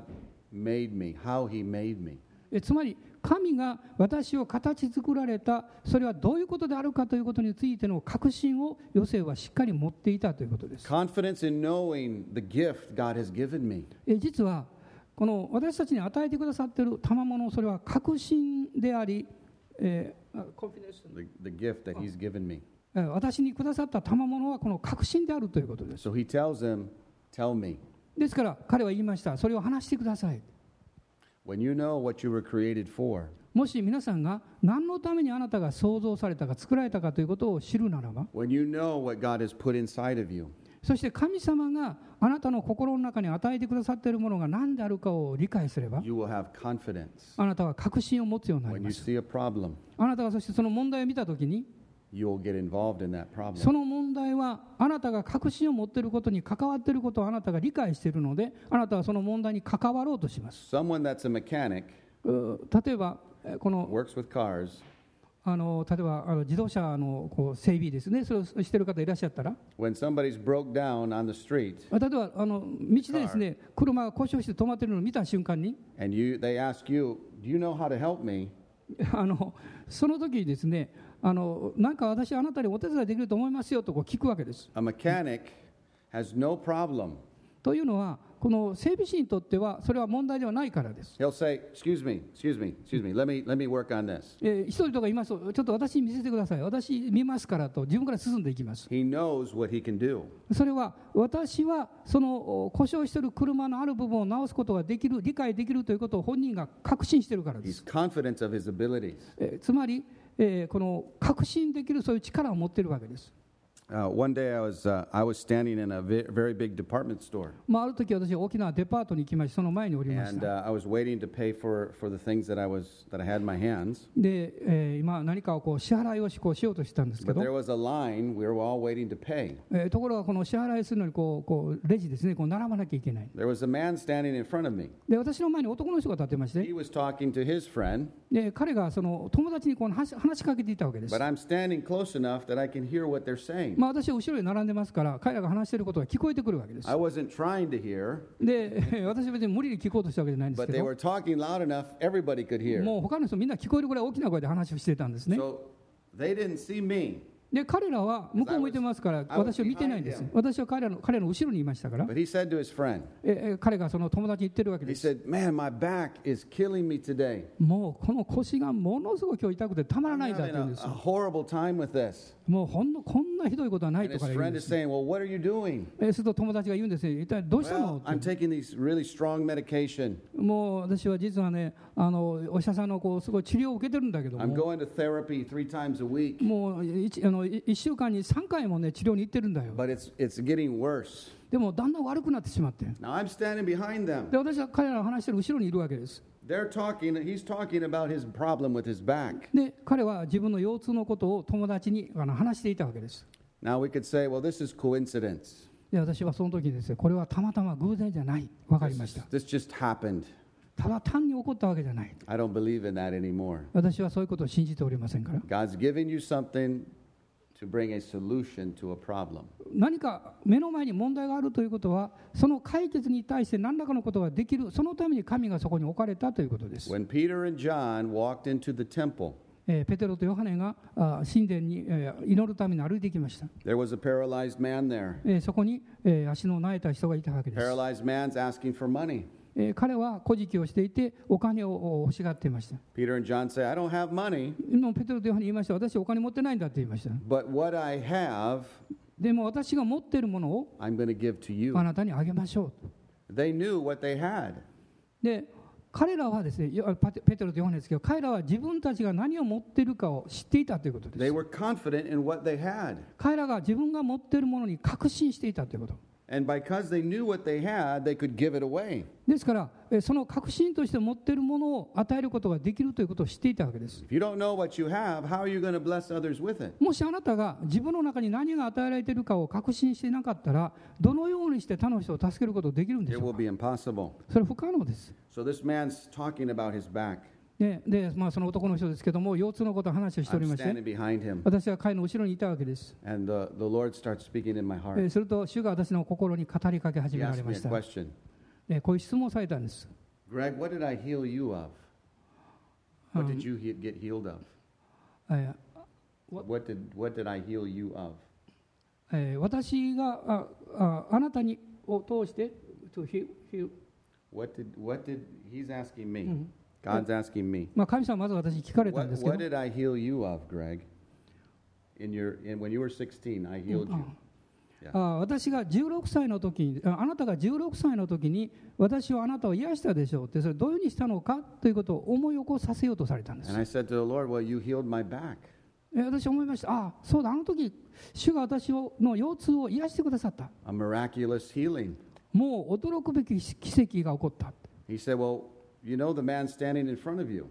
made me, how He made me. え、つまり神が私を形作られた、それはどういうことであるかということについての確信をヨセフはしっかり持っていたということです。Confidence in knowing the gift God has given me. え、実はこの私たちに与えてくださっている賜物、それは確信であり、えー、コンフィデンス the, the gift that he's given me. 私にくださった賜物はこの確信であるということです。So he tells him, tell me. ですから彼は言いました。それを話してください。When you know what you were created for. もし皆さんが何のためにあなたが創造されたか作られたかということを知るならば。When you know what God has put inside of you.そして神様があなたの心の中に与えてくださっているものが何であるかを理解すれば、あなたは確信を持つようになります。あなたがそしてその問題を見たときに、その問題はあなたが確信を持っていることに関わっていることをあなたが理解しているので、あなたはその問題に関わろうとします。Mechanic, 例えばこのあの例えばあの自動車のこう整備ですね、それをしている方いらっしゃったら、When somebody's broke down on the street, 例えばあの道でですね、車が故障して止まっているのを見た瞬間に、And you, they ask you, Do you know how to help me? あのその時にですね、あのなんか私あなたにお手伝いできると思いますよとこう聞くわけです。A mechanic has no problem. というのはこの整備士にとってはそれは問題ではないからです。He'll say, "Excuse me, excuse me, excuse me. Let me, let me work on this." えー、一人とか言いますと、ちょっと私に見せてください。私見ますからと自分から進んでいきます。He knows what he can do. それは私はその故障している車のある部分を直すことができる、理解できるということを本人が確信しているからです。He's confident of his abilities. えー、つまり、えー、この確信できるそういう力を持っているわけです。Uh, one day I was uh, I was standing in a vi- very big department store. And uh, I was waiting to pay for, for the things that I was that I had in my hands. But there was a line. We were all waiting to pay. There was a man standing in front of me. He was talking to his friend. But I'm standing close enough that I can hear what they're saying.まあ、私は後ろに並んでますから彼らが話していることが聞こえてくるわけです。I wasn't trying to hear, で私は別に無理に聞こうとしたわけじゃないんですけど、but they were talking loud enough, everybody could hear. もう他の人みんな聞こえるぐらい大きな声で話をしていたんですね。So, they didn't see me. で彼らは向こうを向いてますから私を見てないんです。私は彼らの、彼らの後ろにいましたから。But he said to his friend, え彼がその友達に言ってるわけです。He said, "Man, my back is killing me today." もうこの腰がものすごく今日痛くてたまらないんだって言うんですよ。I'm having a horrible time with this.もうほんのこんなひどいことはないとか言うんです、ね。すると友達が言うんですよ。一体どうしたの？ Well, I'm taking these really strong medication. もう私は実はね、あのお医者さんのこうすごい治療を受けてるんだけども。I'm going to therapy three times a week. もう一あの一週間にさんかいもね治療に行ってるんだよ。But it's it's getting worse. でもだんだん悪くなってしまって。Now I'm standing behind them. で私は彼らの話してる後ろにいるわけです。They're talking, he's talking about his problem with his back. で、彼は自分の腰痛のことを友達に話していたわけです。Now we could say, well, this is coincidence. で、私はその時ですね、これはたまたま偶然じゃない。わかりました。This just happened. ただ単に起こったわけじゃない。I don't believe in that anymore. 私はそういうことを信じておりませんから。God's giving you something to bring a solution to a problem. 何か目の前に問題があるということは、その解決に対して何らかのことができる、そのために神がそこに置かれたということです。When Peter and John walked into the temple, ペテロとヨハネが神殿に祈るために歩いてきました。There was a paralyzed man there. そこに足の萎えた人がいたわけです。Paralyzed man's asking for money.彼は小食をしていてお金を欲しがっていました。Peter and John say, "I don't have money." ペテロとヨハネ言いました。私はお金持ってないんだって言いました。But what I have, でも私が持っているものを I'm going to give to you. あなたにあげましょう。They knew what they had. で、彼らはですね、ペテロとヨハネですけど、彼らは自分たちが何を持っているかを知っていたということです。They were confident in what they had. 彼らが自分が持っているものに確信していたということ。And because they knew what they had, they could give it away. ですから、その確信として持っているものを与えることができるということを知っていたわけです。If you don't know what you have, how are you going to bless others with it? もしあなたが自分の中に何が与えられているかを確信していなかったら、どのようにして他の人を助けることができるんでしょうか。It will be impossible. それは不可能です。So this man's talking about his back.で、で、まあ、その男の人ですけども、腰痛のことを話をしておりまして、私は彼の後ろにいたわけです。And the, the Lord starts speaking in my heart. すると、主が私の心に語りかけ始められました。で、こういう質問をされたんです。Greg, what did I heal you of? What did you get healed of? What did, what did I heal you of? 私が あ, あ, あなたにを通して、to heal, heal. What did, what did, he's asking me. God's asking me. まあ神様まず私に聞かれたんですけど。What did I heal you of, Greg? In your, in, when you were sixteen, I healed you. あ、私がじゅうろくさいの時に、あなたがじゅうろくさいの時に私はあなたを癒したでしょうって、それどういうふうにしたのかということを思い起こさせようとされたんです。And I said to the Lord, well, you healed my back. 私思いました。あ、そうだ。あの時主が私の腰痛を癒してくださった。A miraculous healing. もう驚くべき奇跡が起こった。He said, well, you know the man standing in front of you.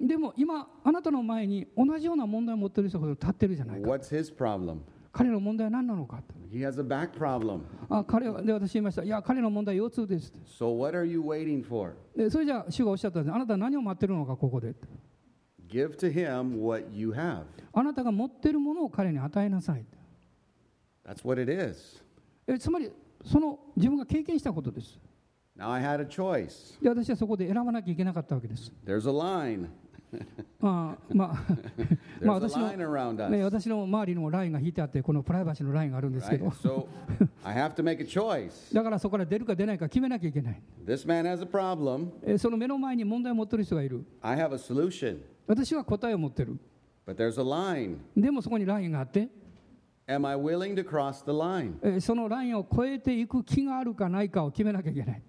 でも今あなたの前に同じような問題を持っている人が立ってるじゃないか。What's his problem?彼の問題は何なのかと。He has a back problem. あ、彼はで私言いました。いや、彼の問題は腰痛です。So what are you waiting for? で、それじゃあ主がおっしゃったんです。あなたは何を待ってるのかここで。Give to him what you have. あなたが持っているものを彼に与えなさい。That's what it is. え、つまりその自分が経験したことです。Now I had a choice. で、私はそこで選ばなきゃいけなかったわけです。There's a line.まあまあまあ、私の、ね、私の周りのラインが引いてあってこのプライバシーのラインがあるんですけど、right. so, I have to make a choice. だからそこから出るか出ないか決めなきゃいけない。This man has a problem. その目の前に問題を持っている人がいる。I have a solution. 私は答えを持っている。But there's a line. でもそこにラインがあって。Am I willing to cross the line? そのラインを越えていく気があるかないかを決めなきゃいけない。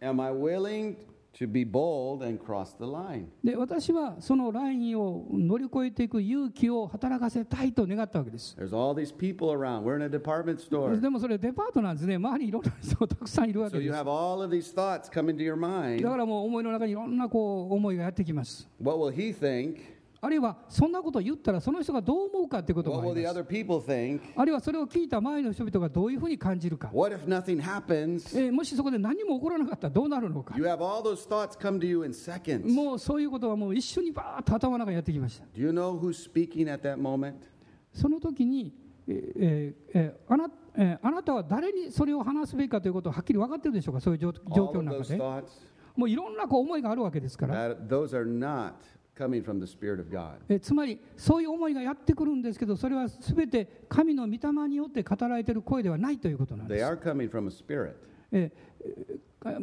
Am I willing to be bold and cross the line. で、私はそのラインを乗り越えていく勇気を働かせたいと願ったわけです。There's all these people around. We're in a department store. でもそれデパートなんですね。周りにいろんな人がたくさんいるわけです。So you have all of these thoughts coming to your mind. だからもう思いの中にいろんなこう思いがやってきます。What will he think?あるいはそんなことを言ったらその人がどう思うかということもあります。あるいはそれを聞いた周りの人々がどういうふうに感じるか。What if nothing happens? えー、もしそこで何も起こらなかったらどうなるのか。You have all those thoughts come to you in seconds. もうそういうことはもう一緒にバーッと頭の中にやってきました。Do you know who's speaking at that moment? その時に、えーえーあなえー、あなたは誰にそれを話すべきかということをはっきり分かっているでしょうか。そういう状況の中で。All of those thoughts. もういろんなこう思いがあるわけですから。That, those are not.Coming from the Spirit of God. え、つまりそういう思いがやってくるんですけど、それはすべて神の御霊によって語られている声ではないということなんです。They are coming from a spirit. え、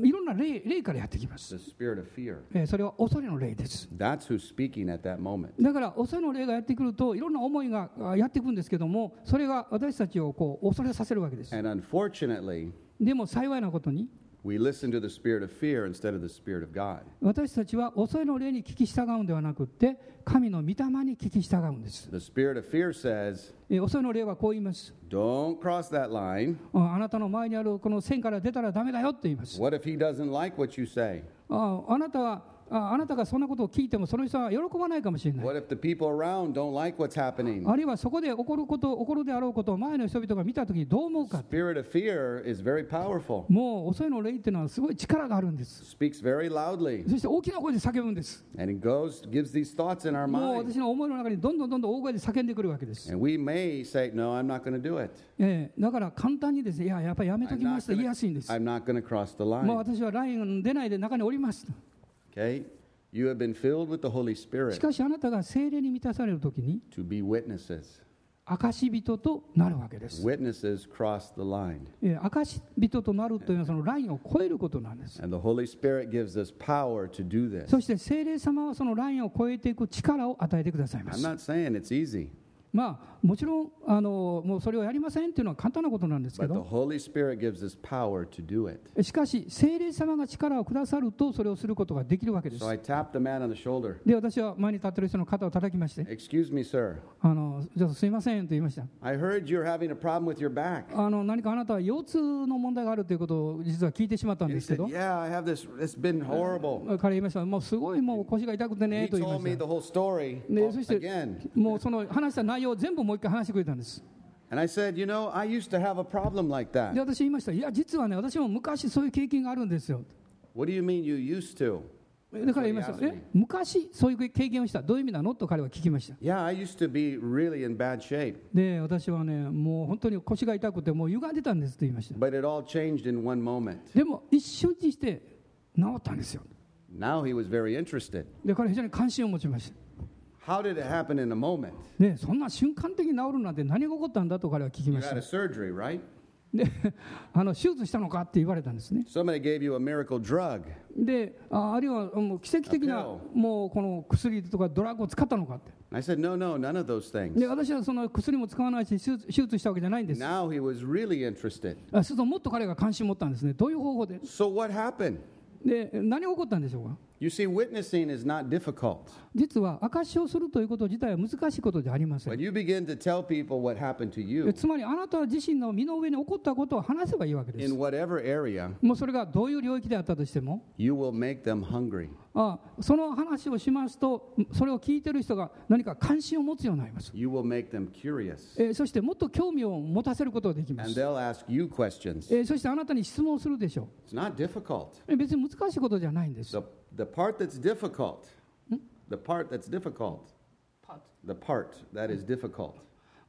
いろんな霊、霊からやってきます。The spirit of fear. え、それは恐れの霊です。That's who's speaking at that moment. だから恐れの霊がやってくると、いろんな思いがやってくるんですけども、それが私たちをこう恐れさせるわけです。And unfortunately, でも幸いなことに。We listen to the spirit of fear instead of the spirit of God. 私たちは恐れの霊に聞き従うんではなくって神の御霊に聞き従うんです。The spirit of fear says, 恐れの霊はこう言います。Don't cross that line. あなたの前にあるこの線から出たらダメだよって言います。What if he doesn't like what you say? あ、あなたはあなたがそんなことを聞いてもその人は喜ばないかもしれない。What if the people around don't like what's happening? あるいはそこで起こること、起こるであろうことを前の人々が見たときにどう思うか。Spirit of fear is very powerful. もう恐れの霊というのはすごい力があるんです。Speaks very loudly. そして大きな声で叫ぶんです。And it goes, gives these thoughts in our mind. もう私の思いの中にどんどんどんどん大声で叫んでくるわけです。And we may say, no, I'm not going to do it. ええ、だから簡単にですね、いや、やっぱりやめときますと言いやすいんです。I'm not going to cross the line. もう私はライン出ないで中におります。Okay. You have been filled with the Holy Spirit. しかしあなたが聖霊に満たされるときに to be witnesses. 証し人となるわけです。Witnesses cross the line. え、証し人となるというのはそのラインを越えることなんです。And the Holy Spirit gives us power to do this. そして聖霊様はそのラインを越えていく力を与えてくださいます。I'm not saying it's easy.まあ、もちろんあのもうそれをやりませんというのは簡単なことなんですけど、しかし聖霊様が力をくださるとそれをすることができるわけです。で、私は前に立っている人の肩を叩きまして、Excuse me, sir. あのちょっとすいませんと言いました。I heard you're having a problem with your back. あの何かあなたは腰痛の問題があるということを実は聞いてしまったんですけど、He said, yeah, I have this. It's been horrible. 彼言いました。もうすごいもう腰が痛くてねと言いました。He told me the whole story. で、そしてもうその話した内容全部もう一回話してくれたんです。And I said, you know, I used to have a problem like that. で、私言いました。いや、実はね、私も昔そういう経験があるんですよ。What do you mean you used to? だから言いました。え、昔そういう経験をした。どういう意味なのと彼は聞きました。Yeah, I used to be really in bad shape. で、私はね、もう本当に腰が痛くてもう歪んでたんですと言いました。But it all changed in one moment. でも一瞬にして治ったんですよ。Now he was very interested. で、彼は非常に関心を持ちました。How did it happen in a moment? ね、そんな瞬間的に治るなんて何が起こったんだと彼は聞きました。You had a surgery, right? で、あの手術したのかって言われたんですね。で、あ, あるいはもう奇跡的なもうこの薬とかドラッグを使ったのかって。I said, no, no, none of those things. で、私はその薬も使わないし手術したわけじゃないんです。Now he was really interested. あ、そうするともっと彼が関心を持ったんですね。どういう方法で。So what happened? で、何が起こったんでしょうか。You see, witnessing is not difficult. 実は証しをするということ自体は難しいことじゃありません。When you begin to tell people what happened to you, つまりあなた自身の身の上に起こったことを話せばいいわけです。In whatever area, もうそれがどういう領域であったとしても、you will make them hungry. ああ、その話をしますと、それを聞いている人が何か関心を持つようになります。You will make them curious. えー、そしてもっと興味を持たせることができます。And they'll ask you questions. えー、そしてあなたに質問するでしょう。It's not difficult. 別に難しいことじゃないんです。The The part that's difficult, the part that's difficult, part. the part that is difficult,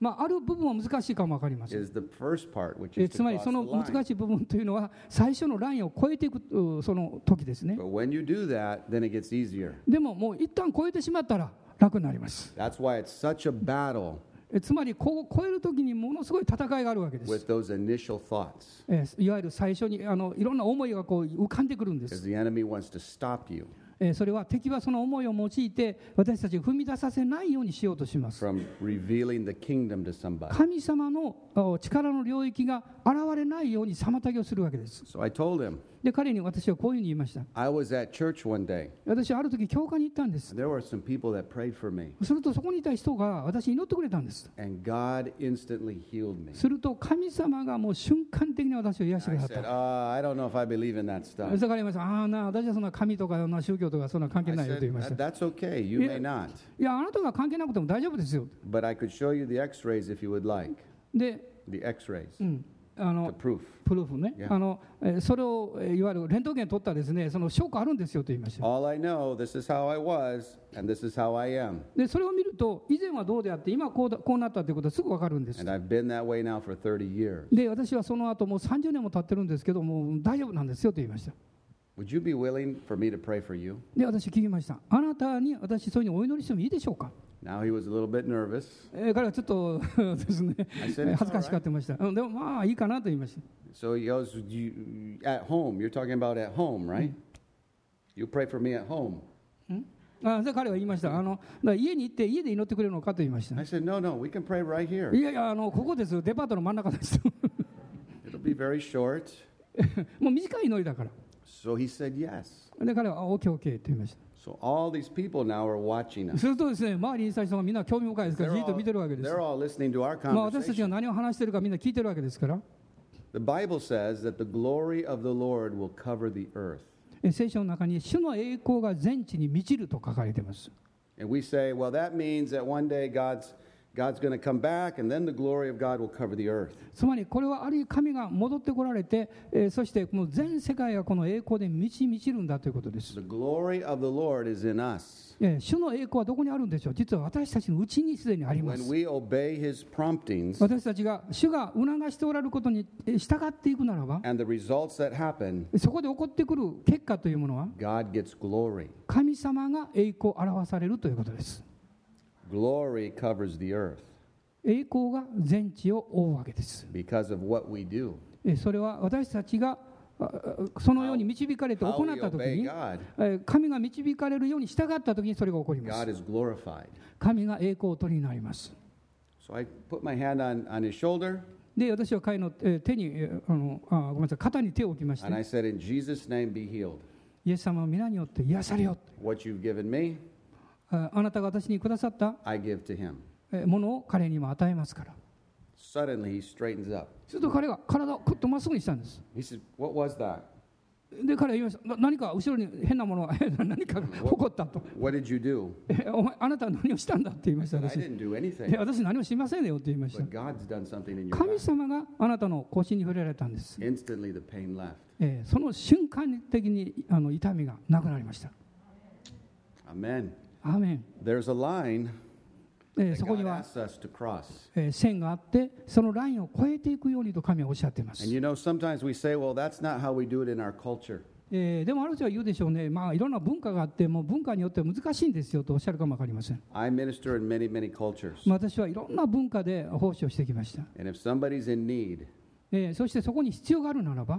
まあ、ある部分は難しいかもわかりません。is the first part, which is つまりその難しい部分というのは最初のラインを越えていくその時ですね。But when you do that, then it gets easier. でももう一旦越えてしまったら楽になります。That's why it's such a battle. つまりこう越える時にものすごい戦いがあるわけです。With those initial thoughts. えー、いわゆる最初にあのいろんな思いがこう浮かんでくるんです。Because the enemy wants to stop you. えー、それは敵はその思いを用いて私たちを踏み出させないようにしようとします。From revealing the kingdom to somebody. 神様の力の領域が現れないように妨げをするわけです。So I told him. で彼に私はこういうふうに言いました。I was at church one day. 私はある時教会に行ったんです。There were some people that prayed for me. するとそこにいた人が私に祈ってくれたんです。And God instantly healed me. すると神様がもう瞬間的に私を癒してくださった。I said, ah, I don't know if I believe in that stuff. だから言いました。ああな、私はそんな神とかな宗教とかそんな関係ないよと言いました。I said, That's okay. You may not. いやあなたが関係なくても大丈夫ですよ。But I could show you the X-rays if you would like. で、the X-rays. うん。あのプルーフね、yeah. あのそれをいわゆるレントゲン取ったですね、その証拠あるんですよと言いました。All I know, this is how I was, and this is how I am. でそれを見ると以前はどうであって今こうだこうなったということはすぐ分かるんです。And I've been that way now for thirty years. で私はその後もうさんじゅうねんも経ってるんですけどもう大丈夫なんですよと言いました。Would you be willing for me to pray for you? で私聞きました。あなたに私そういうふうにお祈りしてもいいでしょうか。Now he was a little bit nervous. え、彼はちょっとですね、恥ずかしがってました。でもまあいいかなと言いました。So he goes, you, at home. You're talking about at home, right? You pray for me at home. あ、で彼は言いました。あの、家に行って家で祈ってくれるのかと言いました。I said, no, no, we can pray right here. いやいや、あのここです。デパートの真ん中です。It'll be very short. もう短い祈りだから。So he said yes. で彼は OK OK と言いました。So all these people now are watching us. するとですね、周りにいた人がみんな興味深いですから、じっと見てるわけです。They're all listening to our conversation. まあ私たちが何を話してるかみんな聞いてるわけですから。The Bible says that the glory of the Lord will cover the earth. 聖書の中に主の栄光が全地に満ちると書かれています。And we say, well, that means that one day God's God's going to come back, and then the glory of God will cover the earth. つまりこれはある神が戻ってこられて、えー、そしてもう全世界がこの栄光で満ち満ちるんだということです。The glory of the Lord is in us. 主の栄光はどこにあるんでしょう。実は私たちのうちにすでにあります。When we obey His promptings, 私たちが主が促しておられることに従っていくならば、and the results that happen, そこで起こってくる結果というものは、God gets glory. 神様が栄光を表されるということです。Glory covers the earth. 栄光が全地を覆うわけです。Because of what we do. それは私たちがそのように導かれて行ったときに、神が導かれるように従ったときにそれが起こります。God is glorified. 神が栄光を取りになります。So I put my hand on, on his shoulder. で私は彼の手にあのあごめんなさい肩に手を置きました。And I said, In Jesus' name be healed. イエス様の皆によって癒されよ。What you've given me.あなたが私にくださったものを彼にも与えますから。Suddenly he straightens up. すると彼が体をくっとまっすぐにしたんです。He said, What was that? で彼は言いました。何か後ろに変なものが何かが起こったと。What did you do? お前あなたは何をしたんだって言いました。私。I didn't do anything. 私何もしませんよって言いました。But God's done something in your life. 神様があなたの腰に触れられたんです。Instantly the pain left. その瞬間的にあの痛みがなくなりました。Amen.Amen. There's a line that God asks us to cross. 線があって、そのラインを越えていくようにと神はおっしゃっています。And you know, sometimes we say, well, that's not how we do it in our culture. でもある人は言うでしょうね。まあいろんな文化があって、もう文化によっては難しいんですよとおっしゃるかもわかりません。I minister in many, many cultures. 私はいろんな文化で奉仕をしてきました。And if somebody's in need, えー、そしてそこに必要があるならば、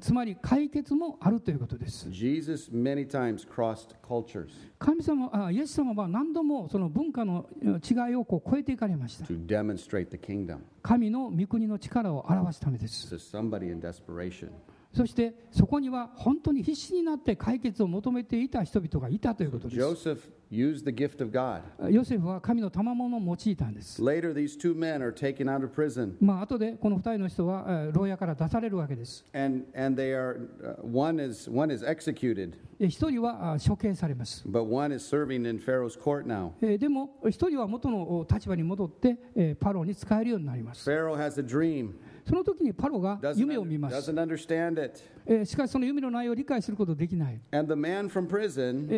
つまり解決もあるということです。Jesus many times crossed cultures. 神様、あ、イエス様は何度もその文化の違いをこう超えていかれました。To demonstrate the kingdom. 神の御国の力を表すためです。To somebody in desperation.そしてそこには本当に必死になって解決を求めていた人々がいたということです。ヨセフは神の賜物を用いたんです。まあ、後でこの二人の人は牢屋から出されるわけです。一人は処刑されます。でも一人は元の立場に戻ってパロに仕えるようになります。その時にパロが夢を見ます。しかしその夢の内容を理解することできない。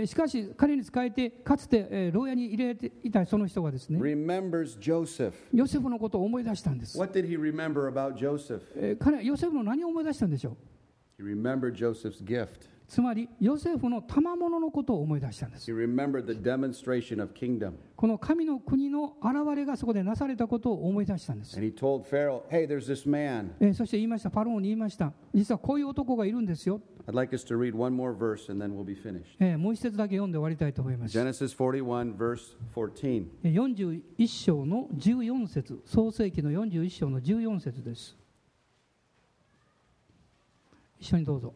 しかし彼に仕えてかつて牢屋に入れていたその人がですね、ヨセフのことを思い出したんです。彼はヨセフの何を思い出したんでしょう。つまりヨセフの賜物のことを思い出したんです。この神の国の現れがそこでなされたことを思い出したんです。Pharaoh, hey, そして言いました。パローに言いました。実はこういう男がいるんですよ。Like、we'll もう一節だけ読んで終わりたいと思います。Genesis forty-one, verse fourteen. よんじゅういち章のじゅうよん節、創世記のよんじゅういち章のじゅうよん節です。一緒にどうぞ。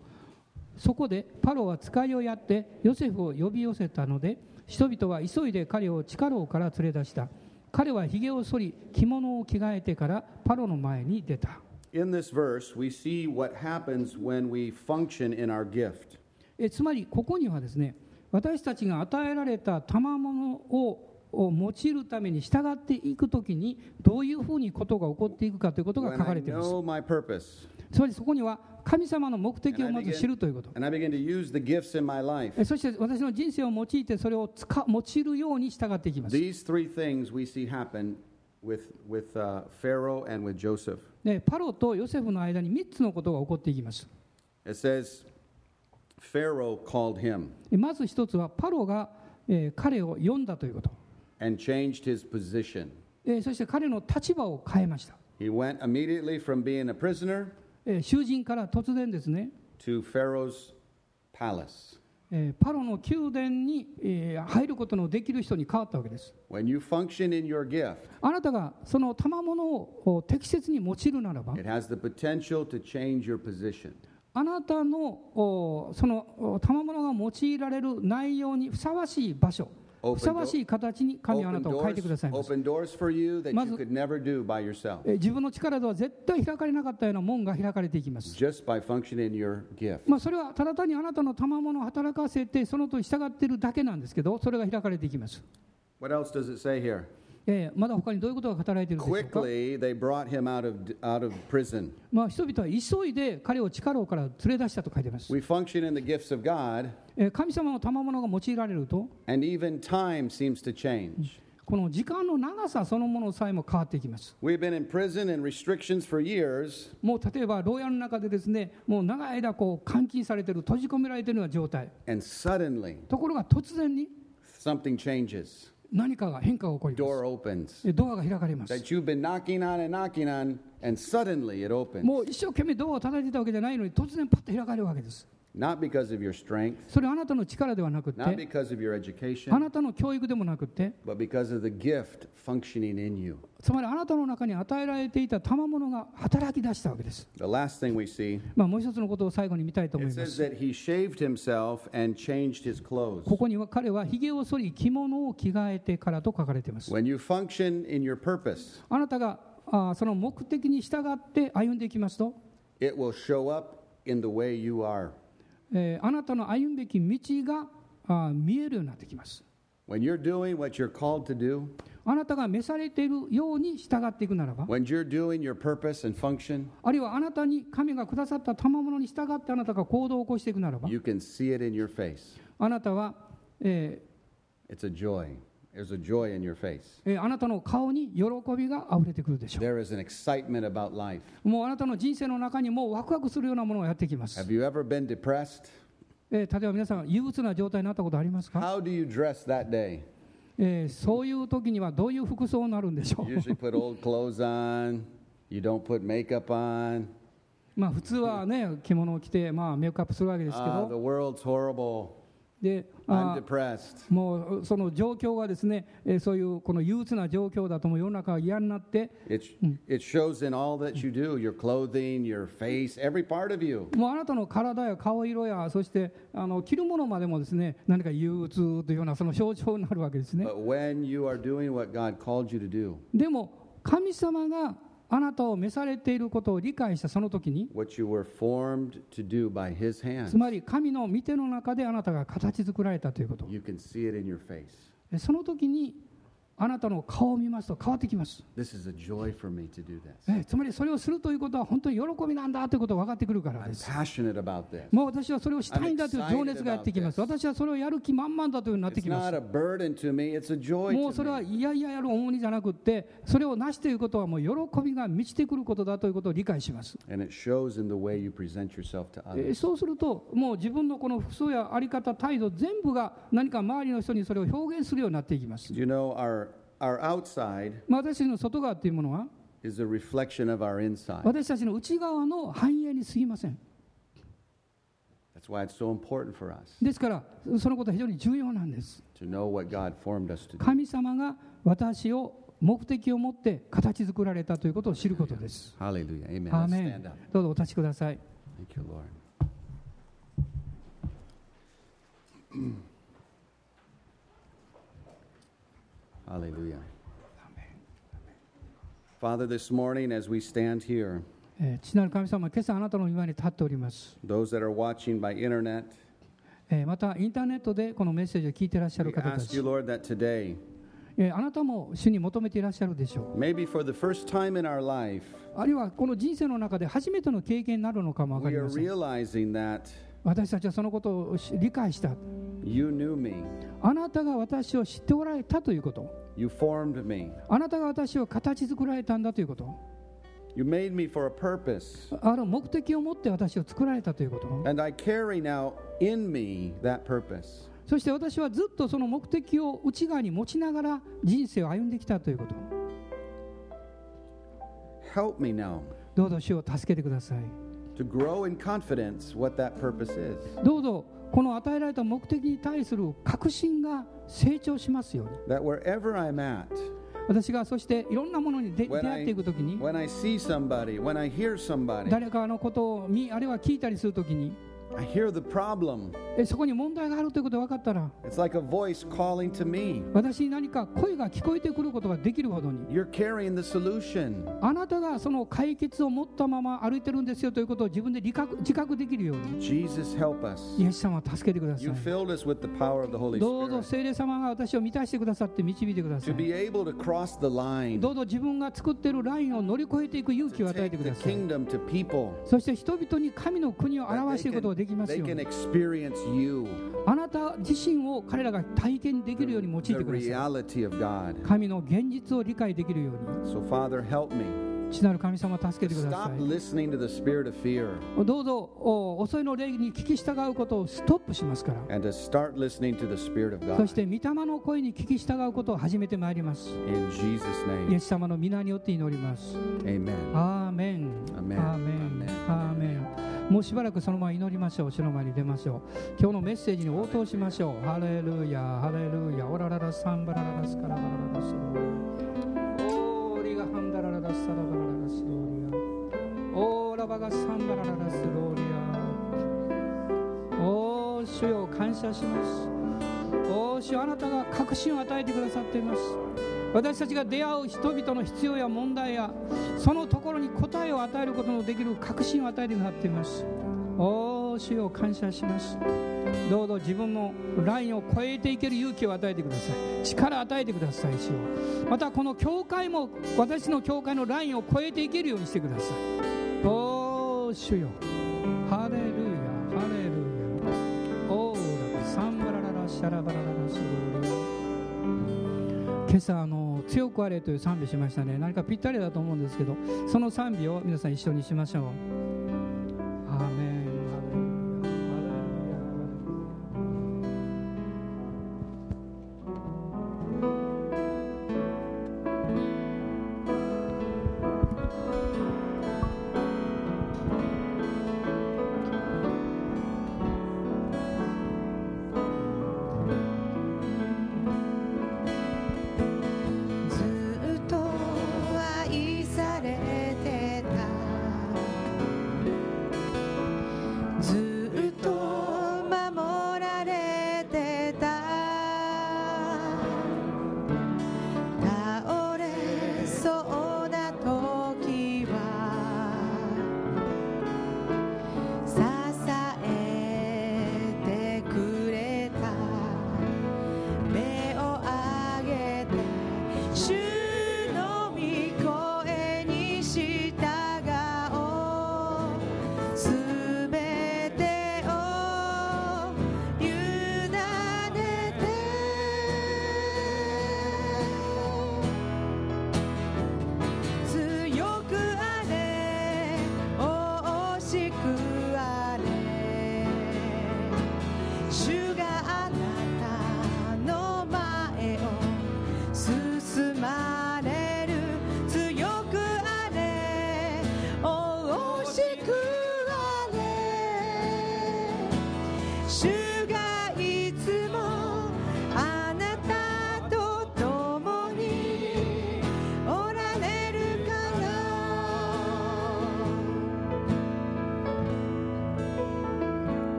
そこでパロは使いをやってヨセフを呼び寄せたので、人々は急いで彼を地下牢から連れ出した。彼はひげを剃り、着物を着替えてからパロの前に出た。In this verse, we see what happens when we function in our gift. え、つまりここにはですね、私たちが与えられた賜物をを用いるために従っていくときにどういうふうにことが起こっていくかということが書かれています。つまりそこには神様の目的をまず知るということ、そして私の人生を用いてそれを使用いるように従っていきます。パロとヨセフの間にみっつのことが起こっていきます。まず一つはパロが、えー、彼を呼んだということ。And changed his position. そして彼の立場を変えました。He went immediately from being a prisoner 囚人から突然ですね。To Pharaoh's palace. パロの宮殿に入ることのできる人に変わったわけです。When you function in your gift, あなたがその賜物を適切に用いるならば、It has the potential to change your position.あなたのその賜物が用いられる内容にふさわしい場所、ふさわしい形に神はあなたを変えてくださいます。まず自分の力では絶対開かれなかったような門が開かれていきます。まあ、それはただ単にあなたの賜物を働かせてそのと従っているだけなんですけど、それが開かれていきます。えー、まだ他にどういうことが働いているんでしょうか。Quickly, they brought him out of, out of prison. まあ人々は急いで彼を地下牢から連れ出したと書いています。We function in the gifts of God. 神様の賜物が用いられると。And even time seems to change.この時間の長さそのものさえも変わっていきます。We've been in prison and restrictions for years. もう例えば牢屋の中でですね、もう長い間こう監禁されている、閉じ込められているような状態。And suddenly, ところが突然に something changes.何かが変化が起こります。ドアが開かれます。もう一生懸命ドアを叩いていたわけじゃないのに突然パッと開かれるわけです。それはあなたの力ではなくて、あなたの教育でもなくて、つまりあなたの中に与えられていた賜物が働き出したわけです。まあ、もう一つのことを最後に見たいと思います。ここには彼はひげを剃り着物を着替えてからと書かれています。あなたがあその目的に従って歩んでいきますと、えー、あなたの歩むべき道が見えるようになってきます。When you're doing what you're called to do, あなたが召されているように従っていくならば、when you're doing your purpose and function, あるいはあなたに神がくださった賜物に従ってあなたが行動を起こしていくならば、you can see it in your face. あなたは、えー、It's a joy. There's a joy in your face. えー、あなたの顔に喜びがあふれてくるでしょう。There is an excitement about life. もうあなたの人生の中にもうワクワクするようなものがやってきます。Have you ever been depressed?えー、例えば皆さん憂鬱な状態になったことありますか。How do you dress that day? えー、そういう時にはどういう服装になるんでしょう。Usually put old clothes on. You don't put makeup on. まあ普通はね、着物を着て、まあ、メイクアップするわけですけど、uh, the world's horrible. で、I'm depressed. もうその状況がですね、そういうこの憂鬱な状況だとも世の中が嫌になって、It, it shows in all that you do, your clothing, your face, every part of you. もうあなたの体や顔色や、そしてあの着るものまでもですね、何か憂鬱というようなその象徴になるわけですね。But when you are doing what God called you to do. でも神様があなたを召されていることを理解したその時に、つまり神の御手の中であなたが形作られたということ、その時にあなたの顔を見ますと変わってきます。つまりそれをするということは本当に喜びなんだということが分かってくるからです。もう私はそれをしたいんだという情熱がやってきます。私はそれをやる気満々だというようになってきます。もうそれはいやいややる重荷じゃなくって、それをなしということはもう喜びが満ちてくることだということを理解します。そうするともう自分のこの服装やあり方、態度全部が何か周りの人にそれを表現するようになっていきます。Our outside is a reflection of our inside. That's why it's so important for us to know what God formed us to do.目的を持って形作られたということを知ることです。ハレルヤ。アーメン。どうぞお立ちください。Thank you, Lord. Hallelujah. Amen. Father, this morning as we stand here, those that are watching by internet, we ask you, Lord, that today, maybe for the first time in our life, we are realizing that you knew me.あなたが私を知っておられたということ、 You formed me. あなたが私を形作られたんだということ、 You made me for a purpose. あの目的を持って私を作られたということ、 And I carry now in me that purpose. そして私はずっとその目的を内側に持ちながら人生を歩んできたということ。 Help me now. どうぞ主を助けてください。 To grow in confidence what that purpose is. どうぞこの与えられた目的に対する確信が成長しますように。 That wherever I'm at, 私がそしていろんなものに出会っていくときに、 when I see somebody, when I hear somebody, 誰かのことを見あるいは聞いたりするときに、 I hear the problem. そこに問題があるということが分かったら、 It's like a voice calling to me. 私に何か声が聞こえてくることができるほどに、 You're carrying the solution. あなたがその解決を持ったまま歩いてるんですよということを自分で自覚、自覚できるように。 Jesus help us. イエス様助けてください。 You filled us with the power of the Holy Spirit. どうぞ聖霊様が私を満たしてくださって導いてください。 To be able to cross the line. どうぞ自分が作っているラインを乗り越えていく勇気を与えてください。 To take the kingdom to people. そして人々に神の国を表していくことができますように。 They can experience you. あなた自身を彼らが体験できるように用いてください。 The reality of God. 神の現実を理解できるように。 So Father, help me.父なる神様助けてください。 Stop listening to the spirit of fear. どうぞ恐れの霊に聞き従うことをストップしますから。 And to start listening to the spirit of God. そして御霊の声に聞き従うことを始めてまいります。 In Jesus' name. イエス様の皆によって祈ります。 Amen. アーメン。アーメン。アーメン。アーメン。もうしばらくそのまま祈りましょう。主の前に出ましょう。今日のメッセージに応答しましょう。ハレルヤハレルヤオラララサンバラララスカラバラララスオーリガハンダラララサラバラオーラバガサンバラララスローリア。おー主よ感謝します。おー主よあなたが確信を与えてくださっています。私たちが出会う人々の必要や問題やそのところに答えを与えることのできる確信を与えてくださっています。おー主よ感謝します。どうぞ自分のラインを越えていける勇気を与えてください。力を与えてください。主よまたこの教会も私の教会のラインを越えていけるようにしてください。おー主よハレルヤハレルヤオーラバサンバラララシャラバラララシュルルヤ。今朝あの強くあれという賛美しましたね。何かぴったりだと思うんですけど、その賛美を皆さん一緒にしましょう。アーメン。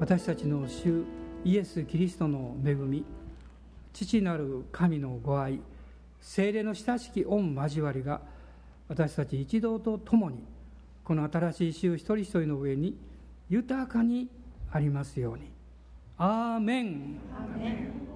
私たちの主イエス・キリストの恵み、父なる神のご愛、聖霊の親しき御交わりが、私たち一同と共にこの新しい週一人一人の上に豊かにありますように。アーメン。アーメン。